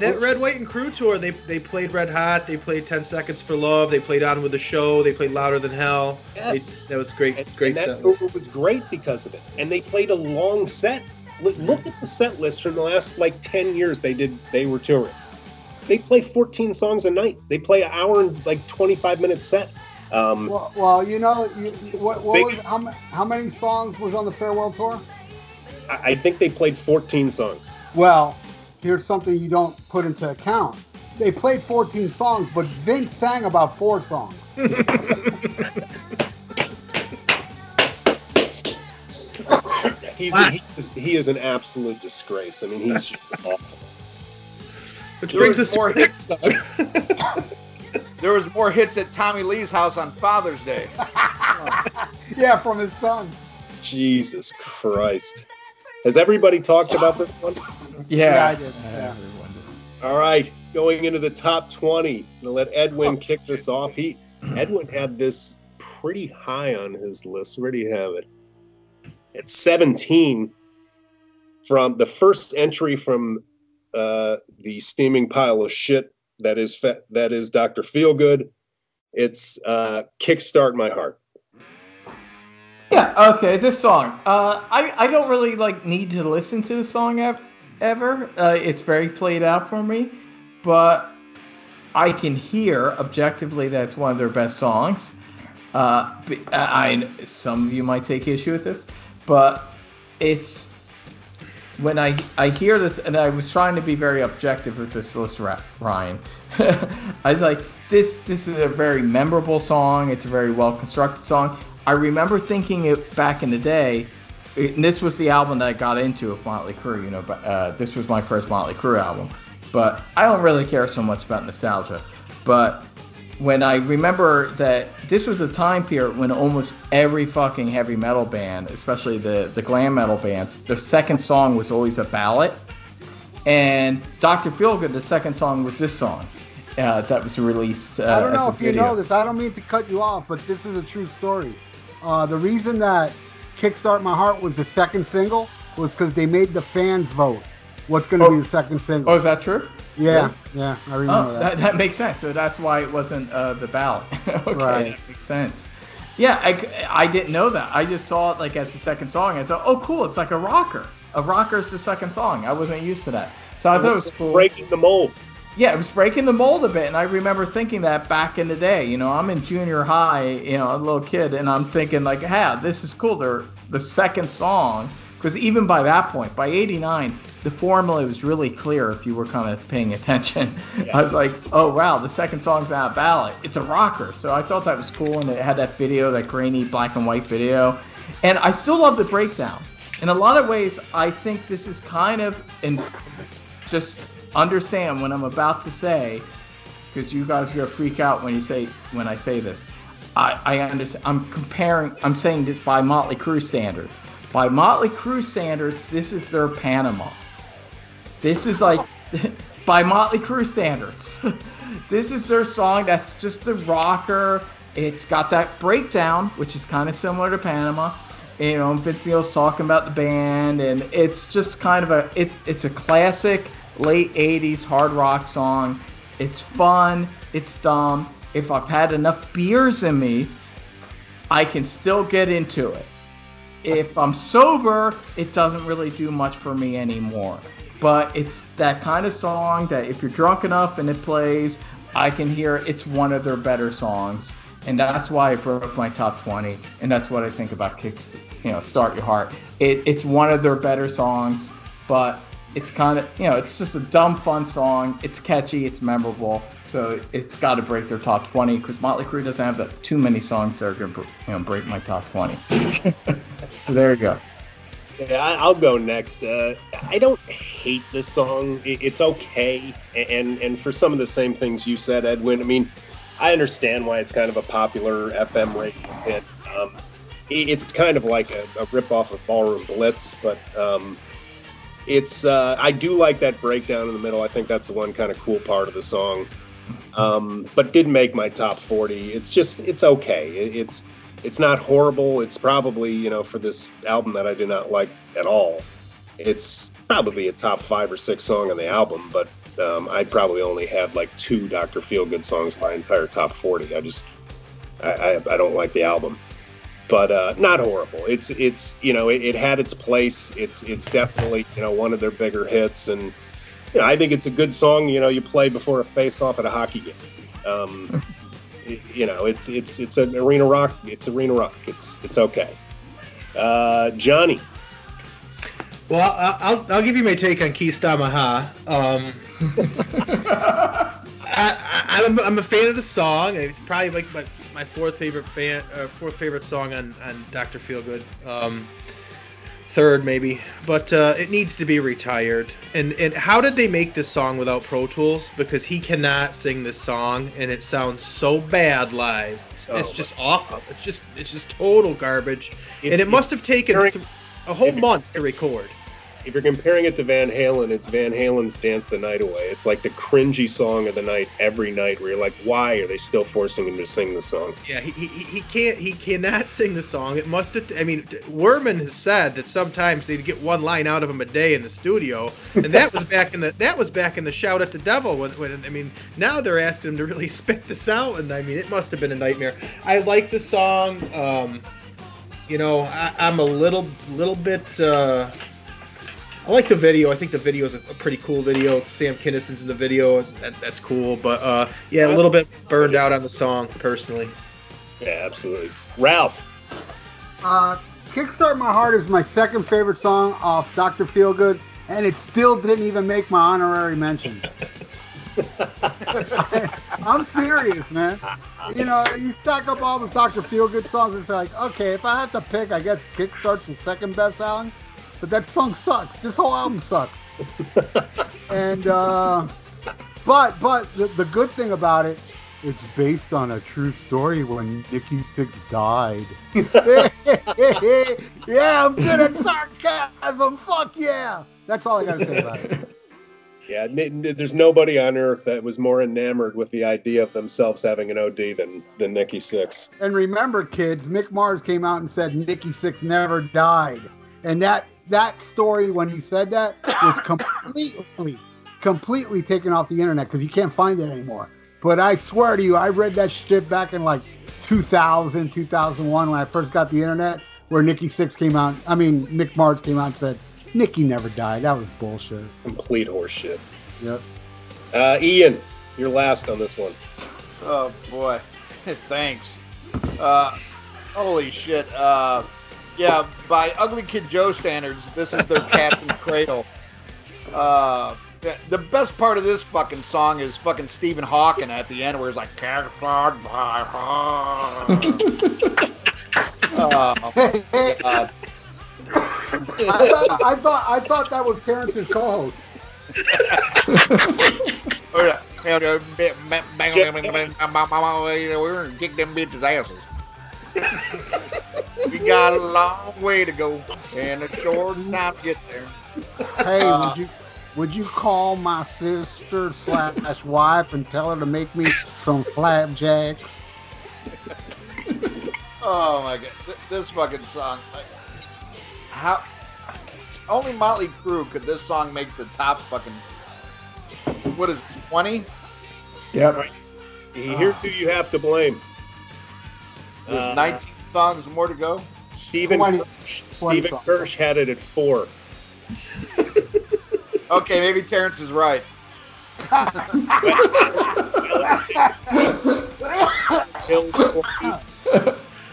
that Red, White, and Crew tour, they played Red Hot, they played 10 Seconds for Love, they played On With the Show, they played Louder Than Hell. Yes. That was great. And that tour was great because of it. And they played a long set. Look at the set list from the last, 10 years they were touring. They play 14 songs a night. They play an hour and, 25-minute set. How many songs was on the farewell tour? I think they played 14 songs. Well, here's something you don't put into account. They played 14 songs, but Vince sang about 4 songs. He is an absolute disgrace. I mean, he's just awful. Which brings us to more hits. There was more hits at Tommy Lee's house on Father's Day. Yeah, from his son. Jesus Christ. Has everybody talked about this one? Yeah, I did. Yeah. All right, going into the top 20. I'm going to let Edwin kick this off. Edwin had this pretty high on his list. Where do you have it? At 17, from the first entry from the steaming pile of shit that is Dr. Feelgood, it's Kickstart My Heart. Yeah, okay, this song. I don't really need to listen to the song ever. It's very played out for me, but I can hear objectively that it's one of their best songs. Some of you might take issue with this, but it's when I hear this, and I was trying to be very objective with this list, Ryan. I was like, this is a very memorable song. It's a very well constructed song. I remember thinking it back in the day, and this was the album that I got into of Motley Crue, but this was my first Motley Crue album. But I don't really care so much about nostalgia. But when I remember that this was a time period when almost every fucking heavy metal band, especially the glam metal bands, their second song was always a ballad. And Dr. Feelgood, the second song was this song. That was released as a video. I don't know if you know this. I don't mean to cut you off, but this is a true story. The reason that Kickstart My Heart was the second single was because they made the fans vote what's going to be the second single. Oh, is that true? Yeah, I remember that. That makes sense. So that's why it wasn't the ballot. Okay, right. That makes sense. Yeah, I didn't know that. I just saw it as the second song. I thought, oh, cool, it's like a rocker. A rocker's the second song. I wasn't used to that. So I thought it was cool. Breaking the mold. Yeah, it was breaking the mold a bit, and I remember thinking that back in the day. I'm in junior high, a little kid, and I'm thinking this is cool. They're the second song, because even by that point, by '89, the formula was really clear if you were kind of paying attention. Yeah. I was like, oh wow, the second song's not a ballad; it's a rocker. So I thought that was cool, and it had that video, that grainy black and white video, and I still love the breakdown. In a lot of ways, I think this is kind of understand what I'm about to say, because you guys are going to freak out when I say this. I understand. I'm saying this by Motley Crue standards. By Motley Crue standards, this is their Panama. This is by Motley Crue standards. This is their song that's just the rocker. It's got that breakdown, which is kind of similar to Panama. Vince Neil's talking about the band, and it's just kind of it's a classic late 80s hard rock song. It's fun, it's dumb. If I've had enough beers in me, I can still get into it. If I'm sober, it doesn't really do much for me anymore. But it's that kind of song that if you're drunk enough and it plays, I can hear it. It's one of their better songs. And that's why I broke my top 20. And that's what I think about Kicks, Start Your Heart. It's one of their better songs, but it's kind of, it's just a dumb, fun song. It's catchy. It's memorable. So it's got to break their top 20, because Motley Crue doesn't have too many songs that are going to break my top 20. So there you go. Yeah, I'll go next. I don't hate this song. It's okay. And for some of the same things you said, Edwin, I mean, I understand why it's kind of a popular FM radio hit. It's kind of like a ripoff of Ballroom Blitz, but it's I do like that breakdown in the middle. I think that's the one kind of cool part of the song, but didn't make my top 40. It's just, it's okay. It's not horrible. It's probably, for this album that I do not like at all, It's probably a top 5 or 6 song on the album, but I probably only have like 2 Dr. Feelgood songs in my entire top 40. I don't like the album, but not horrible. It's you know, it had its place. It's definitely, you know, one of their bigger hits, and you know, I think it's a good song. You know, you play before a face-off at a hockey game. You know, it's an arena rock. It's arena rock. It's okay. Johnny. Well, I'll give you my take on Kista Maha. I'm a fan of the song. It's probably like my fourth favorite song on Dr. Feelgood. Third maybe, but it needs to be retired. And how did they make this song without Pro Tools? Because he cannot sing this song, and it sounds so bad live. It's just awful. It's just total garbage. It must have taken a whole month to record. If you're comparing it to Van Halen, it's Van Halen's Dance the Night Away. It's like the cringy song of the night every night, where you're like, why are they still forcing him to sing the song? Yeah, he cannot sing the song. It must have, I mean, Werman has said that sometimes they'd get one line out of him a day in the studio, and that was back in the Shout at the Devil when I mean, now they're asking him to really spit this out, and I mean, it must have been a nightmare. I like the song. You know, I'm a little bit I like the video. I think the video is a pretty cool video. Sam Kinnison's in the video. That's cool. But, yeah, a little bit burned out on the song, personally. Yeah, absolutely. Ralph. Kickstart My Heart is my second favorite song off Dr. Feelgood, and it still didn't even make my honorary mention. I'm serious, man. You know, you stack up all the Dr. Feelgood songs, it's like, okay, if I had to pick, I guess Kickstart's the second best album. But that song sucks. This whole album sucks. And but the good thing about it, it's based on a true story when Nikki Sixx died. Yeah, I'm good at sarcasm. Fuck yeah. That's all I gotta say about it. Yeah, there's nobody on earth that was more enamored with the idea of themselves having an OD than Nikki Sixx. And remember, kids, Mick Mars came out and said Nikki Sixx never died. And that story, when he said that, was completely taken off the internet because you can't find it anymore. But I swear to you, I read that shit back in like 2000, 2001 when I first got the internet, where Nikki Sixx came out. I mean, Mick Mars came out and said, Nikki never died. That was bullshit. Complete horseshit. Yep. Ian, you're last on this one. Oh, boy. Thanks. Holy shit. Yeah, by Ugly Kid Joe standards, this is their Captain Cradle. The best part of this fucking song is fucking Stephen Hawking at the end, where he's like, I thought that was Terrence's co-host. We're gonna kick them bitches' asses. We got a long way to go and a short time to get there. Hey, would you call my sister / wife and tell her to make me some flapjacks? Oh my god, this fucking song! How only Motley Crue could this song make the top fucking? What is it, 20? Yep. Here's who you have to blame. There's 19 songs more to go. Stephen Kirsch had it at 4. Okay, maybe Terrence is right.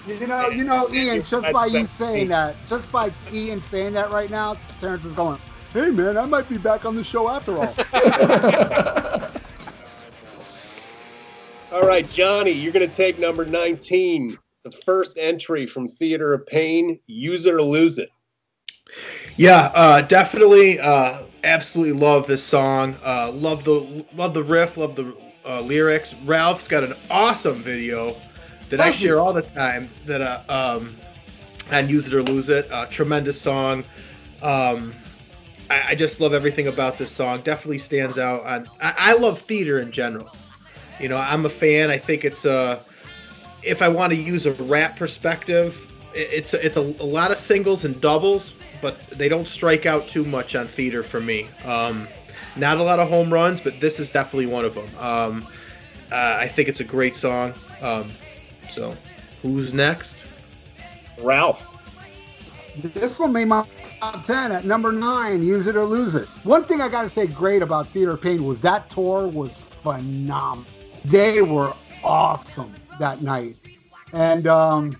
You know, Ian. Just by Ian saying that right now, Terrence is going, "Hey, man, I might be back on the show after all." All right, Johnny, you're going to take number 19, the first entry from Theater of Pain, Use It or Lose It. Yeah, definitely, absolutely love this song. Love the riff, love the lyrics. Ralph's got an awesome video that I share all the time that on Use It or Lose It. Tremendous song. I just love everything about this song. Definitely stands out. I love theater in general. You know, I'm a fan. I think it's if I want to use a rap perspective, it's a lot of singles and doubles, but they don't strike out too much on theater for me. Not a lot of home runs, but this is definitely one of them. I think it's a great song. So who's next? Ralph. This one made my top 10 at number 9, Use It or Lose It. One thing I got to say great about Theater of Pain was that tour was phenomenal. They were awesome that night. And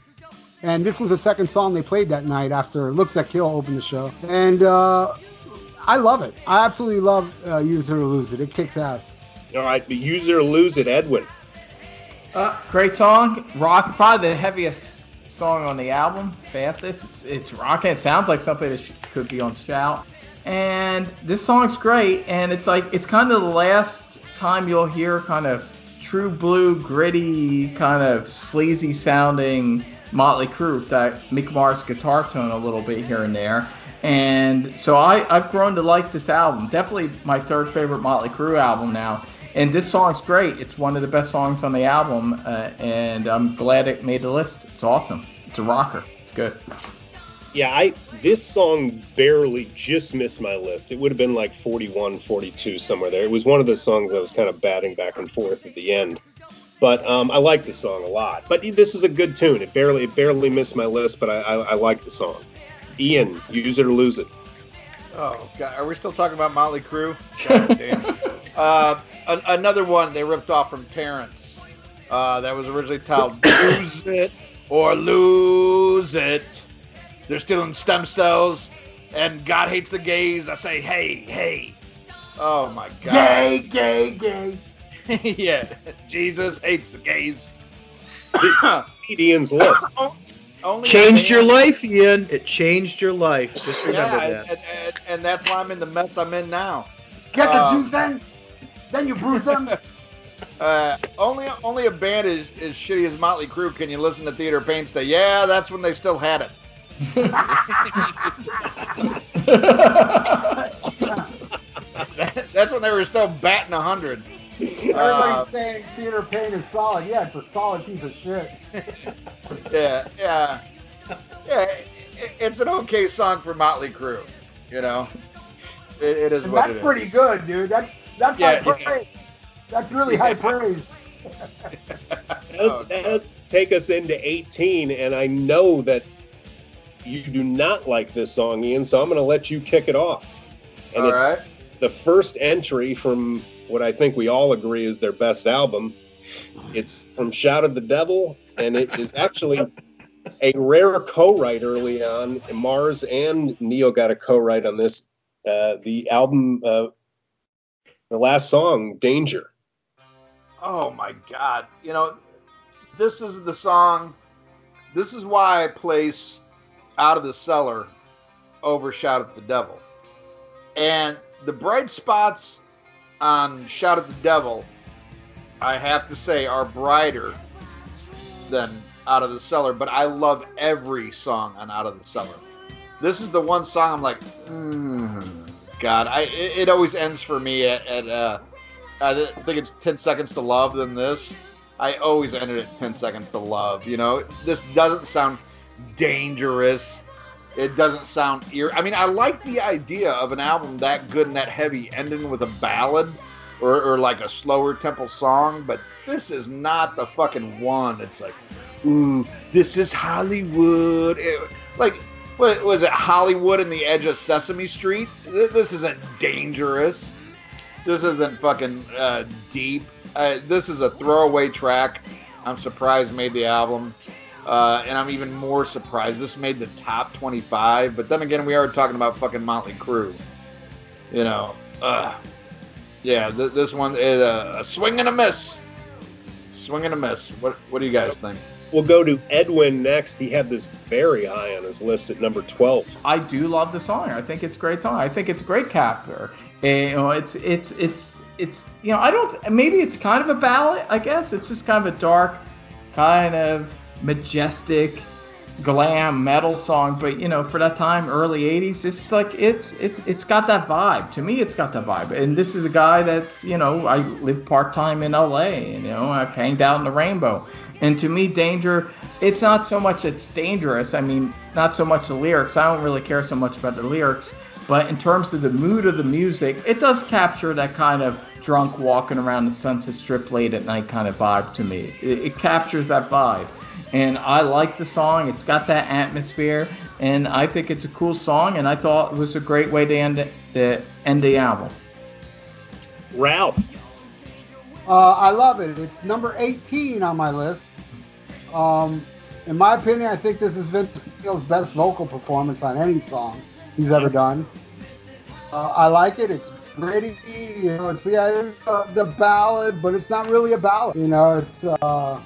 this was the second song they played that night after Looks That Kill opened the show. And I love it. I absolutely love Use It or Lose It. It kicks ass. All right, but Use It or Lose It, Edwin. Great song. Rock, probably the heaviest song on the album, fastest. It's rocking. It sounds like something that could be on Shout. And this song's great. And it's like, it's kind of the last time you'll hear kind of true blue, gritty, kind of sleazy sounding Motley Crue, that Mick Mars guitar tone a little bit here and there. And so I've grown to like this album. Definitely my third favorite Motley Crue album now. And this song's great. It's one of the best songs on the album, and I'm glad it made the list. It's awesome. It's a rocker. It's good. Yeah, this song barely just missed my list. It would have been like 41, 42, somewhere there. It was one of the songs I was kind of batting back and forth at the end. But I like the song a lot. But this is a good tune. It barely missed my list, but I like the song. Ian, Use It or Lose It. Oh, God. Are we still talking about Motley Crue? God damn. Another one they ripped off from Terrence. That was originally titled Use It or Lose It. They're stealing stem cells, and God hates the gays. I say, hey, hey. Oh, my God. Gay, gay, gay. Yeah, Jesus hates the gays. Ian's list. Only changed your life, Ian. It changed your life. Just remember that. And that's why I'm in the mess I'm in now. Get the Jews in, then you bruise them. Only a band as shitty as Motley Crue can you listen to Theater of Pain say, yeah, that's when they still had it. That's when they were still batting 100. Everybody's saying Theater of Pain is solid. Yeah, it's a solid piece of shit. Yeah. It's an okay song for Motley Crue. You know, it is. And what that's pretty good, dude. That's high praise. Yeah. That's really high praise. That'll take us into 18, and I know that you do not like this song, Ian. So I'm going to let you kick it off. And all right. The first entry from what I think we all agree is their best album. It's from Shout at the Devil, and it is actually a rare co-write early on. Mars and Neil got a co-write on this. The album, the last song, Danger. Oh, my God. You know, this is the song. This is why I place Out of the Cellar over Shout at the Devil. And the bright spots on Shout at the Devil, I have to say, are brighter than Out of the Cellar, but I love every song on Out of the Cellar. This is the one song I'm like, God, it always ends for me at I think it's 10 Seconds to Love than this. I always ended at 10 Seconds to Love, you know? This doesn't sound dangerous. It doesn't sound I mean, I like the idea of an album that good and that heavy ending with a ballad or like a slower tempo song, but this is not the fucking one. It's like, ooh, this is Hollywood. What was it, Hollywood and the Edge of Sesame Street? This isn't dangerous. This isn't fucking deep. This is a throwaway track. I'm surprised made the album. And I'm even more surprised this made the top 25. But then again, we are talking about fucking Motley Crue. You know, yeah, this one is a swing and a miss. Swing and a miss. What do you guys think? We'll go to Edwin next. He had this very high on his list at number 12. I do love the song. I think it's a great song. I think it's a great capture. You know, it's you know, maybe it's kind of a ballad, I guess. It's just kind of a dark, kind of majestic glam metal song, but you know, for that time, early 80s, it's like it's got that vibe. To me, it's got that vibe. And this is a guy that, you know, I lived part-time in LA, and you know, I've hanged out in the Rainbow, And to me, danger, it's not so much it's dangerous. I mean, not so much the lyrics. I don't really care so much about the lyrics. But in terms of the mood of the music, it does capture that kind of drunk walking around the Sunset Strip late at night kind of vibe to me. It captures that vibe. And I like the song. It's got that atmosphere. And I think it's a cool song. And I thought it was a great way to end the album. Ralph. I love it. It's number 18 on my list. In my opinion, I think this is Vince Neil's best vocal performance on any song he's ever done. I like it. It's gritty. You know, it's the ballad, but it's not really a ballad. You know, it's a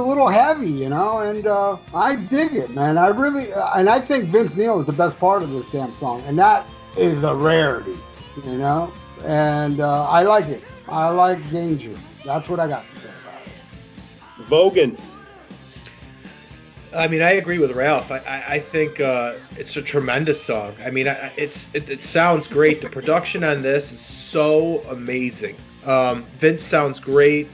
little heavy. You know, and I dig it, man. I think Vince Neil is the best part of this damn song, and that is a rarity. You know, and I like it. I like Danger. That's what I got to say about it. Vogan. I mean, I agree with Ralph. I think it's a tremendous song. I mean, it sounds great. The production on this is so amazing. Vince sounds great.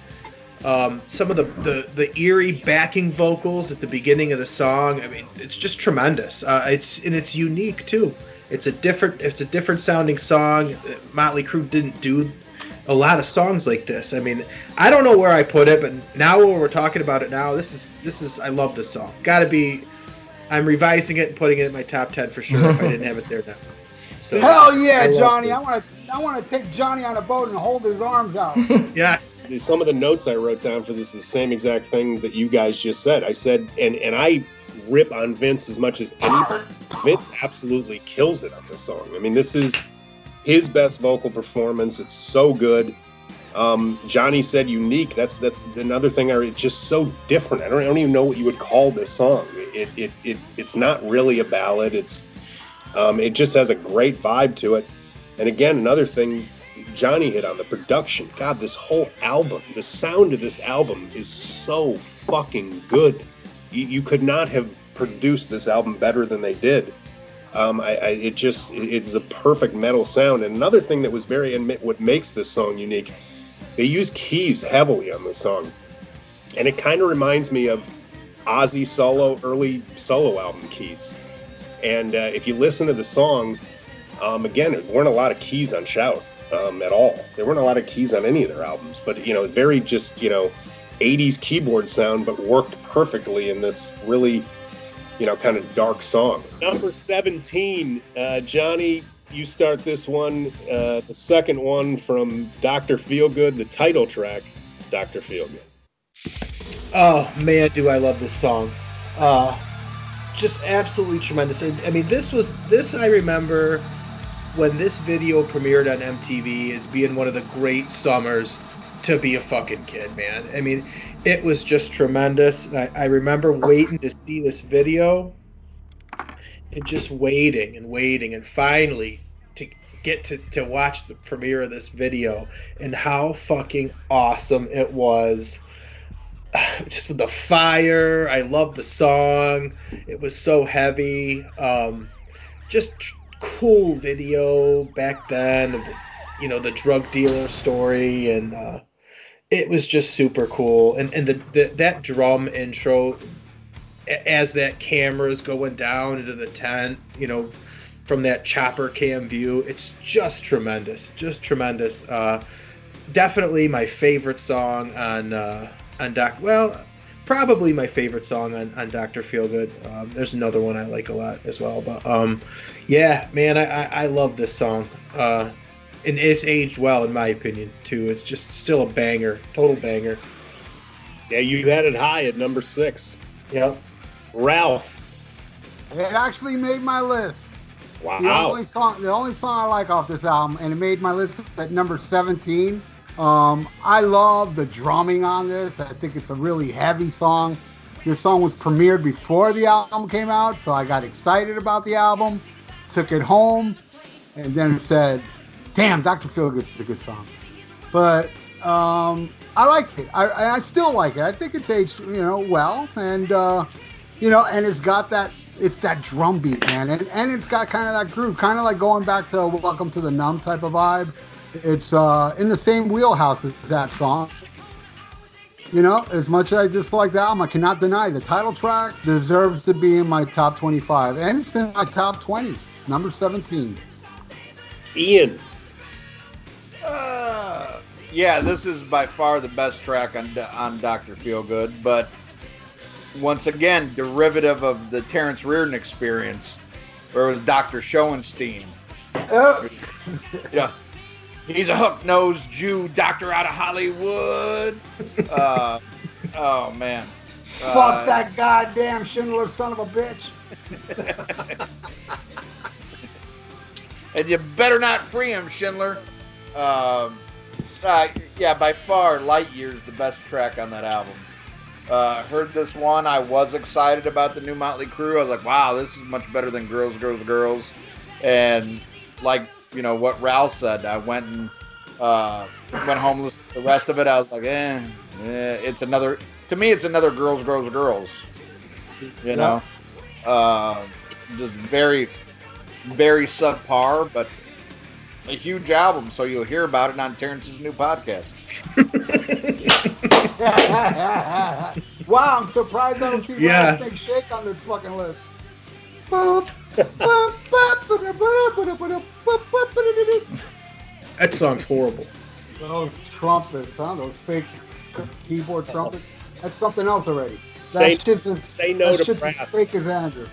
Some of the eerie backing vocals at the beginning of the song. I mean, it's just tremendous. It's unique too. It's a different sounding song. Motley Crue didn't do a lot of songs like this. I mean, I don't know where I put it, but now when we're talking about it now, this is I love this song. I'm revising it and putting it in my top 10 for sure if I didn't have it there now. So, hell yeah, Johnny. I want to take Johnny on a boat and hold his arms out. Yes. Some of the notes I wrote down for this is the same exact thing that you guys just said. I said, and I rip on Vince as much as anybody. Vince absolutely kills it on this song. I mean, this is his best vocal performance. It's so good. Johnny said unique. That's another thing. It's just so different. I don't even know what you would call this song. It's not really a ballad. It's it just has a great vibe to it. And again, another thing Johnny hit on, the production. God, this whole album, the sound of this album is so fucking good. You could not have produced this album better than they did. It's the perfect metal sound. And another thing that was what makes this song unique, they use keys heavily on this song. And it kind of reminds me of Ozzy early solo album keys. And if you listen to the song, again, there weren't a lot of keys on Shout at all. There weren't a lot of keys on any of their albums. But, you know, very just, you know, 80s keyboard sound, but worked perfectly in this really, you know, kind of dark song. Number 17, Johnny, you start this one, the second one from Dr. Feelgood, the title track, Dr. Feelgood. Oh, man, do I love this song. Just absolutely tremendous. I mean, this I remember when this video premiered on MTV as being one of the great summers to be a fucking kid, man. I mean, it was just tremendous. I remember waiting to see this video and just waiting. And finally to get to watch the premiere of this video and how fucking awesome it was. Just with the fire. I loved the song. It was so heavy. Cool video back then of, you know, the drug dealer story and, it was just super cool, and that drum intro, as that camera's going down into the tent, you know, from that chopper cam view, it's just tremendous, Definitely my favorite song probably my favorite song on Dr. Feelgood. There's another one I like a lot as well, but yeah, man, I love this song. And it's aged well, in my opinion, too. It's just still a banger, total banger. Yeah, you had it high at number 6. Yep. Ralph. It actually made my list. Wow. The only song I like off this album, and it made my list at number 17. I love the drumming on this. I think it's a really heavy song. This song was premiered before the album came out, so I got excited about the album, took it home, and then said, damn, Dr. Feelgood is a good song. But I like it. I still like it. I think it's aged, you know, well. And, you know, and it's got that drum beat, man. And it's got kind of that groove, kind of like going back to Welcome to the Numb type of vibe. It's in the same wheelhouse as that song. You know, as much as I dislike the album, I cannot deny the title track deserves to be in my top 25. And it's in my top 20, number 17. Ian. Yeah, this is by far the best track on Dr. Feelgood, but once again, derivative of the Terrence Reardon experience, where it was Dr. Schoenstein. Oh. Yeah. He's a hook-nosed Jew doctor out of Hollywood. Oh, man. Fuck that goddamn Schindler son of a bitch. And you better not free him, Schindler. Yeah, by far, Light Year's the best track on that album. Heard this one. I was excited about the new Motley Crue. I was like, wow, this is much better than Girls, Girls, Girls. And like, you know, what Ralph said, I went and went home, listened to the rest of it. I was like, it's another, to me, it's another Girls, Girls, Girls, you know, just very, very subpar, but a huge album. So you'll hear about it on Terrence's new podcast. Wow, I'm surprised I don't see Rattlesnake Shake on this fucking list. That song's horrible. Those trumpets, huh? Those fake keyboard trumpets. That's something else already. That shit's as fake as Andrew.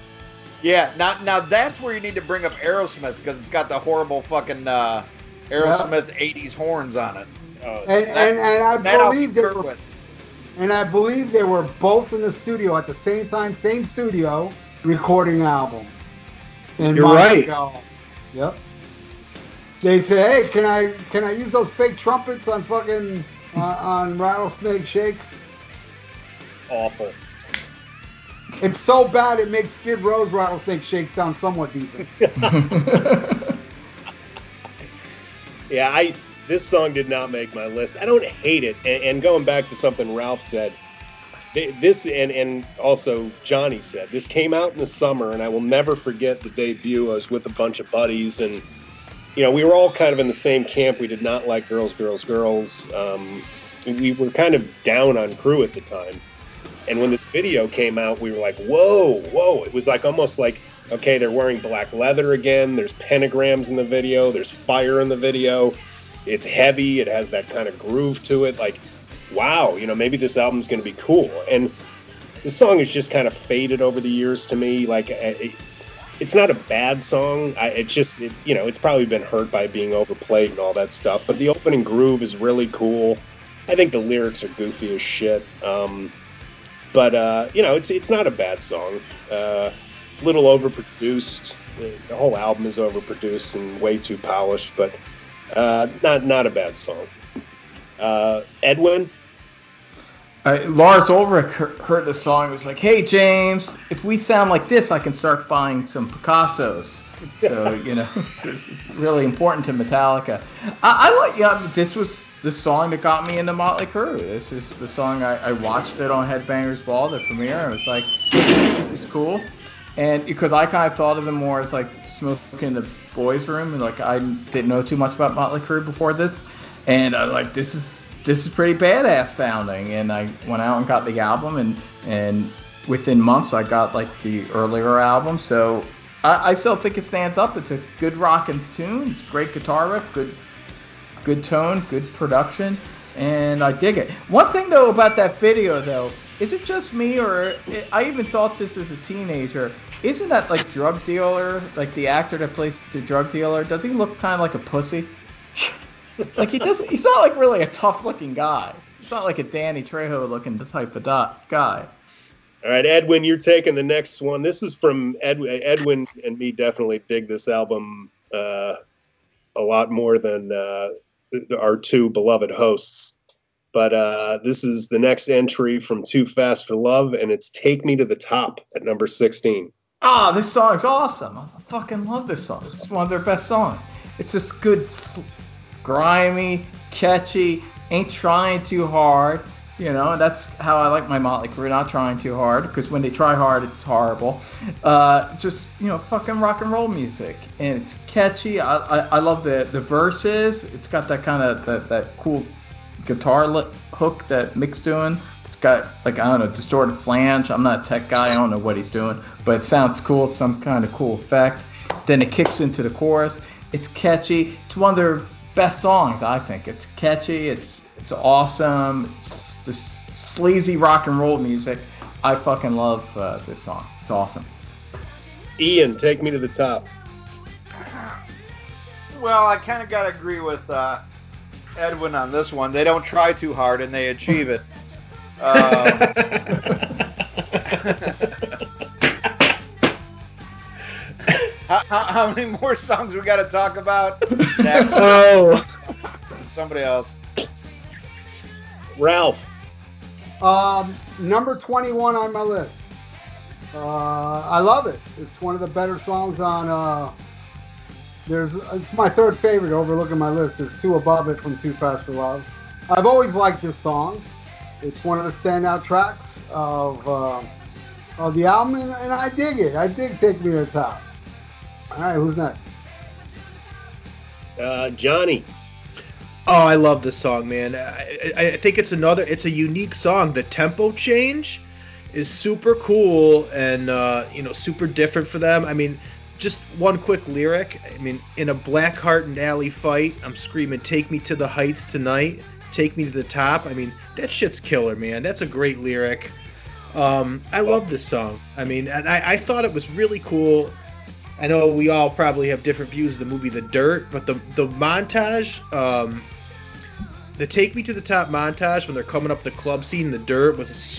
Yeah, now that's where you need to bring up Aerosmith, because it's got the horrible fucking Aerosmith 80s horns on it. And I believe they were both in the studio at the same time, same studio, recording an album. You're Monaco. Right. Yep. They say, hey, can I use those fake trumpets on fucking on Rattlesnake Shake? Awful. It's so bad it makes Skid Row's Rattlesnake Shake sound somewhat decent. Yeah, this song did not make my list. I don't hate it. And going back to something Ralph said, this and also Johnny said, this came out in the summer, and I will never forget the debut. I was with a bunch of buddies, and you know, we were all kind of in the same camp. We did not like Girls, Girls, Girls. We were kind of down on Crew at the time. And when this video came out, we were like, whoa, whoa. It was like almost like, okay, they're wearing black leather again. There's pentagrams in the video. There's fire in the video. It's heavy. It has that kind of groove to it. Like, wow, you know, maybe this album's going to be cool. And this song has just kind of faded over the years to me. Like, it's not a bad song. It's probably been hurt by being overplayed and all that stuff. But the opening groove is really cool. I think the lyrics are goofy as shit. But you know, it's not a bad song. Little overproduced. The whole album is overproduced and way too polished, but not a bad song. Edwin? Lars Ulrich heard the song. He was like, hey, James, if we sound like this, I can start buying some Picassos. So, you know, it's really important to Metallica. This was the song that got me into Motley Crue. This is the song I watched it on Headbangers Ball, the premiere. I was like, this is cool. And because I kind of thought of them more as like smoking in the boys' room, and like I didn't know too much about Motley Crue before this. And I was like, this is pretty badass sounding. And I went out and got the album, and within months I got like the earlier album. So I still think it stands up. It's a good rockin' tune. It's a great guitar riff, good tone, good production, and I dig it. One thing though about that video though, is it just me, or I even thought this as a teenager? Isn't that like drug dealer, like the actor that plays the drug dealer? Does he look kind of like a pussy? Like he doesn't. He's not like really a tough-looking guy. He's not like a Danny Trejo-looking type of guy. All right, Edwin, you're taking the next one. This is from Edwin and me. Definitely dig this album a lot more than our two beloved hosts. But this is the next entry from Too Fast for Love, and it's Take Me to the Top at number 16. Ah, this song's awesome. I fucking love this song. It's one of their best songs. It's this good, grimy, catchy, ain't trying too hard. You know, that's how I like my Motley Crue, not trying too hard, because when they try hard, it's horrible. Just, you know, fucking rock and roll music. And it's catchy. I love the verses. It's got that kind of that cool guitar hook that Mick's doing. It's got, like, I don't know, distorted flange. I'm not a tech guy. I don't know what he's doing, but it sounds cool. It's some kind of cool effect. Then it kicks into the chorus. It's catchy. It's one of their best songs, I think. It's catchy. It's awesome. It's just sleazy rock and roll music. I fucking love this song. It's awesome. Ian, take me to the top. Well, I kind of got to agree with Edwin on this one. They don't try too hard, and they achieve it. How many more songs we got to talk about? Next. Oh, somebody else. Ralph. Number 21 on my list. I love it. It's one of the better songs on. It's my third favorite. Overlooking my list, there's two above it from Too Fast for Love. I've always liked this song. It's one of the standout tracks of the album, and I dig it. I dig Take Me to the Top. All right, who's next? Johnny. Oh, I love this song, man. I think it's a unique song. The tempo change is super cool and, super different for them. I mean, just one quick lyric. I mean, in a Blackheart and Alley fight, I'm screaming, take me to the heights tonight. Take me to the top. I mean, that shit's killer, man. That's a great lyric. I love this song. I mean, and I thought it was really cool. I know we all probably have different views of the movie The Dirt, but the montage, the Take Me to the Top montage when they're coming up the club scene in The Dirt was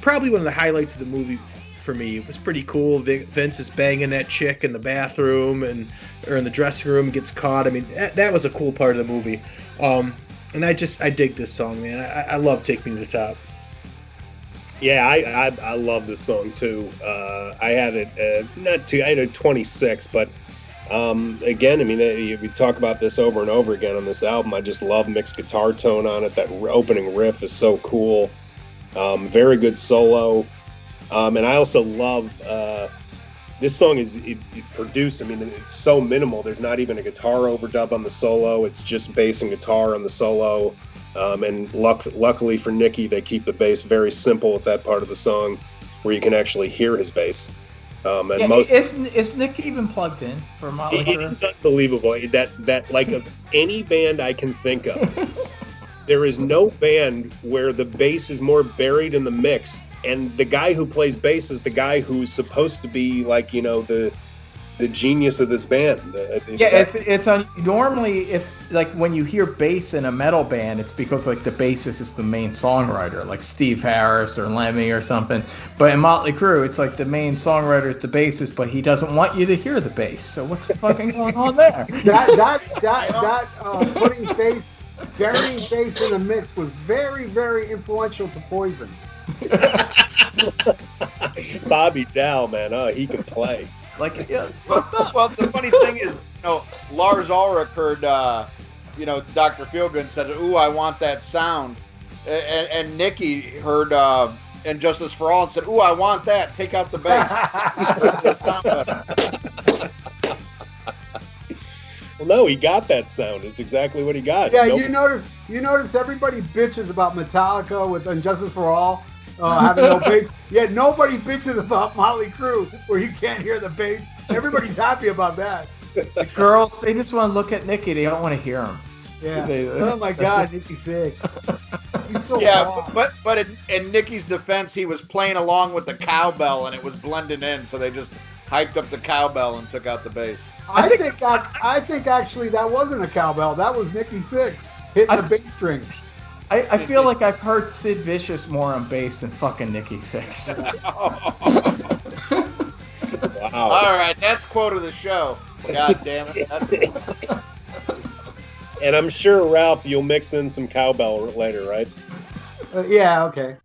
probably one of the highlights of the movie for me. It was pretty cool. Vince is banging that chick in the bathroom or in the dressing room, gets caught. I mean, that was a cool part of the movie. And I dig this song, man. I love Take Me to the Top. Yeah, I love this song too. I had it I had it 26, but again, I mean, we talk about this over and over again on this album. I just love Mick's guitar tone on it. That opening riff is so cool. Very good solo, and I also love this song. It produced. I mean, it's so minimal. There's not even a guitar overdub on the solo. It's just bass and guitar on the solo. And luckily for Nikki, they keep the bass very simple at that part of the song where you can actually hear his bass. Is Nick even plugged in for Motley Crue? It's unbelievable. That like of any band I can think of, there is no band where the bass is more buried in the mix. And the guy who plays bass is the guy who's supposed to be like, the genius of this band. Normally if like when you hear bass in a metal band, it's because like the bassist is the main songwriter, like Steve Harris or Lemmy or something. But in Motley Crue, it's like the main songwriter is the bassist, but he doesn't want you to hear the bass. So what's fucking going on there? Putting bass, burying bass in a mix was very, very influential to Poison. Bobby Dow, man, he can play. Like, yeah. Well, the funny thing is, Lars Ulrich heard, Dr. Feelgood and said, "Ooh, I want that sound," and Nikki heard "Injustice for All" and said, "Ooh, I want that. Take out the bass." Well, no, he got that sound. It's exactly what he got. Yeah, you notice everybody bitches about Metallica with "Injustice for All." Having no bass. Yeah, nobody bitches about Motley Crue where you can't hear the bass. Everybody's happy about that. The girls, they just want to look at Nikki. They don't want to hear him. Yeah. Oh my God, Nikki Sixx. He's so wrong. But in Nikki's defense, he was playing along with the cowbell and it was blending in, so they just hyped up the cowbell and took out the bass. I think actually that wasn't a cowbell. That was Nikki Sixx hitting the bass string. I feel like I've heard Sid Vicious more on bass than fucking Nikki Sixx. Wow. All right, that's quote of the show. God damn it. And I'm sure, Ralph, you'll mix in some cowbell later, right? Yeah, okay.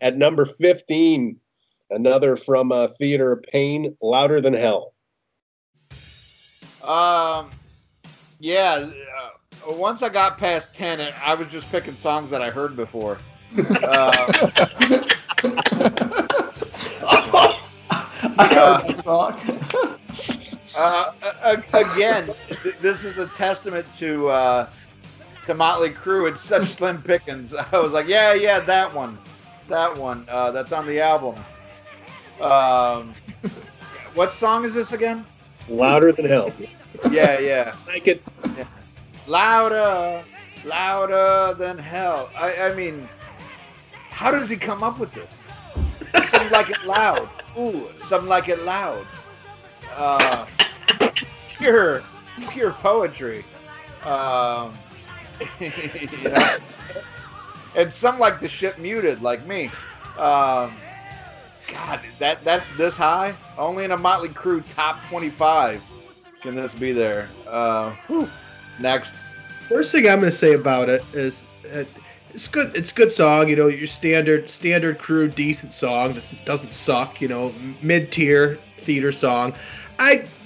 At number 15, another from Theater of Pain, Louder Than Hell. Once I got past 10, I was just picking songs that I heard before. I heard that song. again, this is a testament to Motley Crue. It's such slim pickings. I was like, yeah, yeah, that one. That's on the album. What song is this again? Louder Than Hell. Yeah, yeah. Like it. Yeah. Louder Than Hell. I mean, how does he come up with this? Something Like It Loud. Ooh, Something Like It Loud. Pure poetry. Yeah. And Some Like the Shit Muted, like me. God, that's this high? Only in a Motley Crue top 25 can this be there. Next. First thing I'm going to say about it is it's good. It's a good song, you know, your standard Crue, decent song that doesn't suck, you know, mid-tier theater song.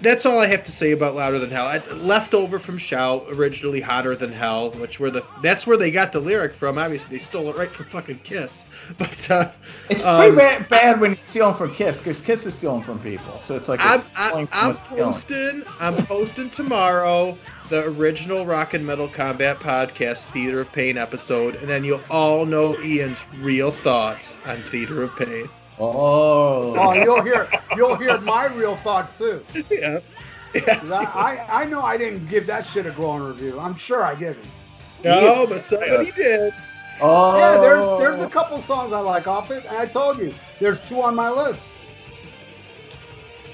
That's all I have to say about Louder Than Hell. Leftover from Shout, originally Hotter Than Hell, which were that's where they got the lyric from. Obviously, they stole it right from fucking Kiss. But it's pretty bad when you're stealing from Kiss, because Kiss is stealing from people. So it's like I'm posting tomorrow the original Rock and Metal Combat Podcast Theater of Pain episode, and then you'll all know Ian's real thoughts on Theater of Pain. Oh, you'll hear my real thoughts too. Yeah. I know I didn't give that shit a glowing review. I'm sure I didn't. No, but somebody did. Oh. Yeah, there's a couple songs I like off it, and I told you there's two on my list.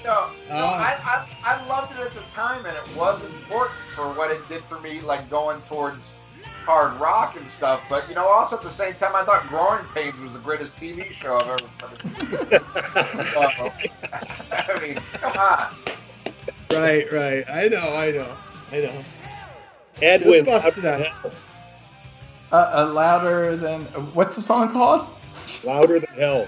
No, I loved it at the time, and it was important for what it did for me, like going towards hard rock and stuff, but you know, also at the same time, I thought Growing Pains was the greatest TV show I've ever. I mean, come on. Right. I know. Edwin, Louder Than. What's the song called? Louder Than Hell.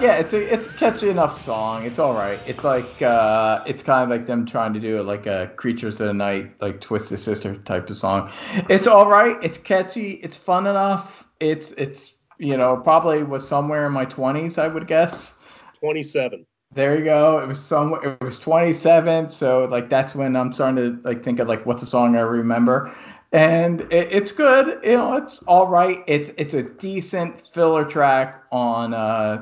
Yeah, it's a catchy enough song. It's all right. It's like it's kind of like them trying to do like a Creatures of the Night, like Twisted Sister type of song. It's all right. It's catchy. It's fun enough. It's you know, probably was somewhere in my 20s, I would guess. 27. There you go. It was 27. So like that's when I'm starting to like think of like what's the song I remember. And it's good, you know. It's all right. It's a decent filler track on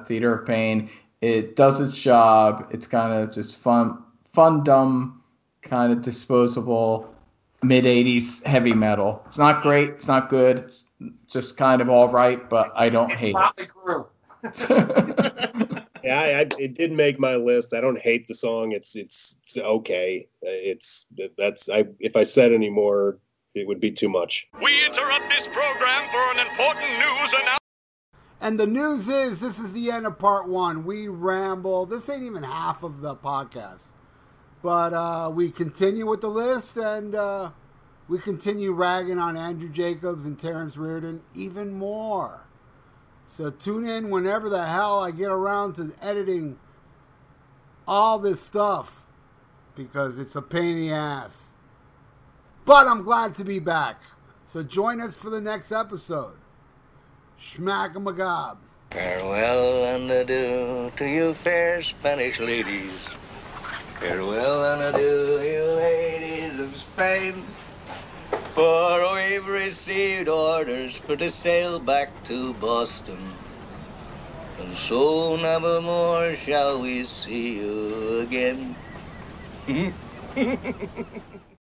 Theater of Pain. It does its job. It's kind of just fun, dumb, kind of disposable, mid-'80s heavy metal. It's not great. It's not good. It's just kind of all right, but I don't hate it. It's Motley Crue. Yeah, it did make my list. I don't hate the song. It's okay. If I said any more, it would be too much. We interrupt this program for an important news announcement. And the news is, this is the end of part one. We ramble. This ain't even half of the podcast. But we continue with the list, and we continue ragging on Andrew Jacobs and Terrence Reardon even more. So tune in whenever the hell I get around to editing all this stuff, because it's a pain in the ass. But I'm glad to be back. So join us for the next episode. Schmack-a-magob. Farewell and adieu to you fair Spanish ladies. Farewell and adieu, you ladies of Spain. For we've received orders for to sail back to Boston. And so nevermore shall we see you again.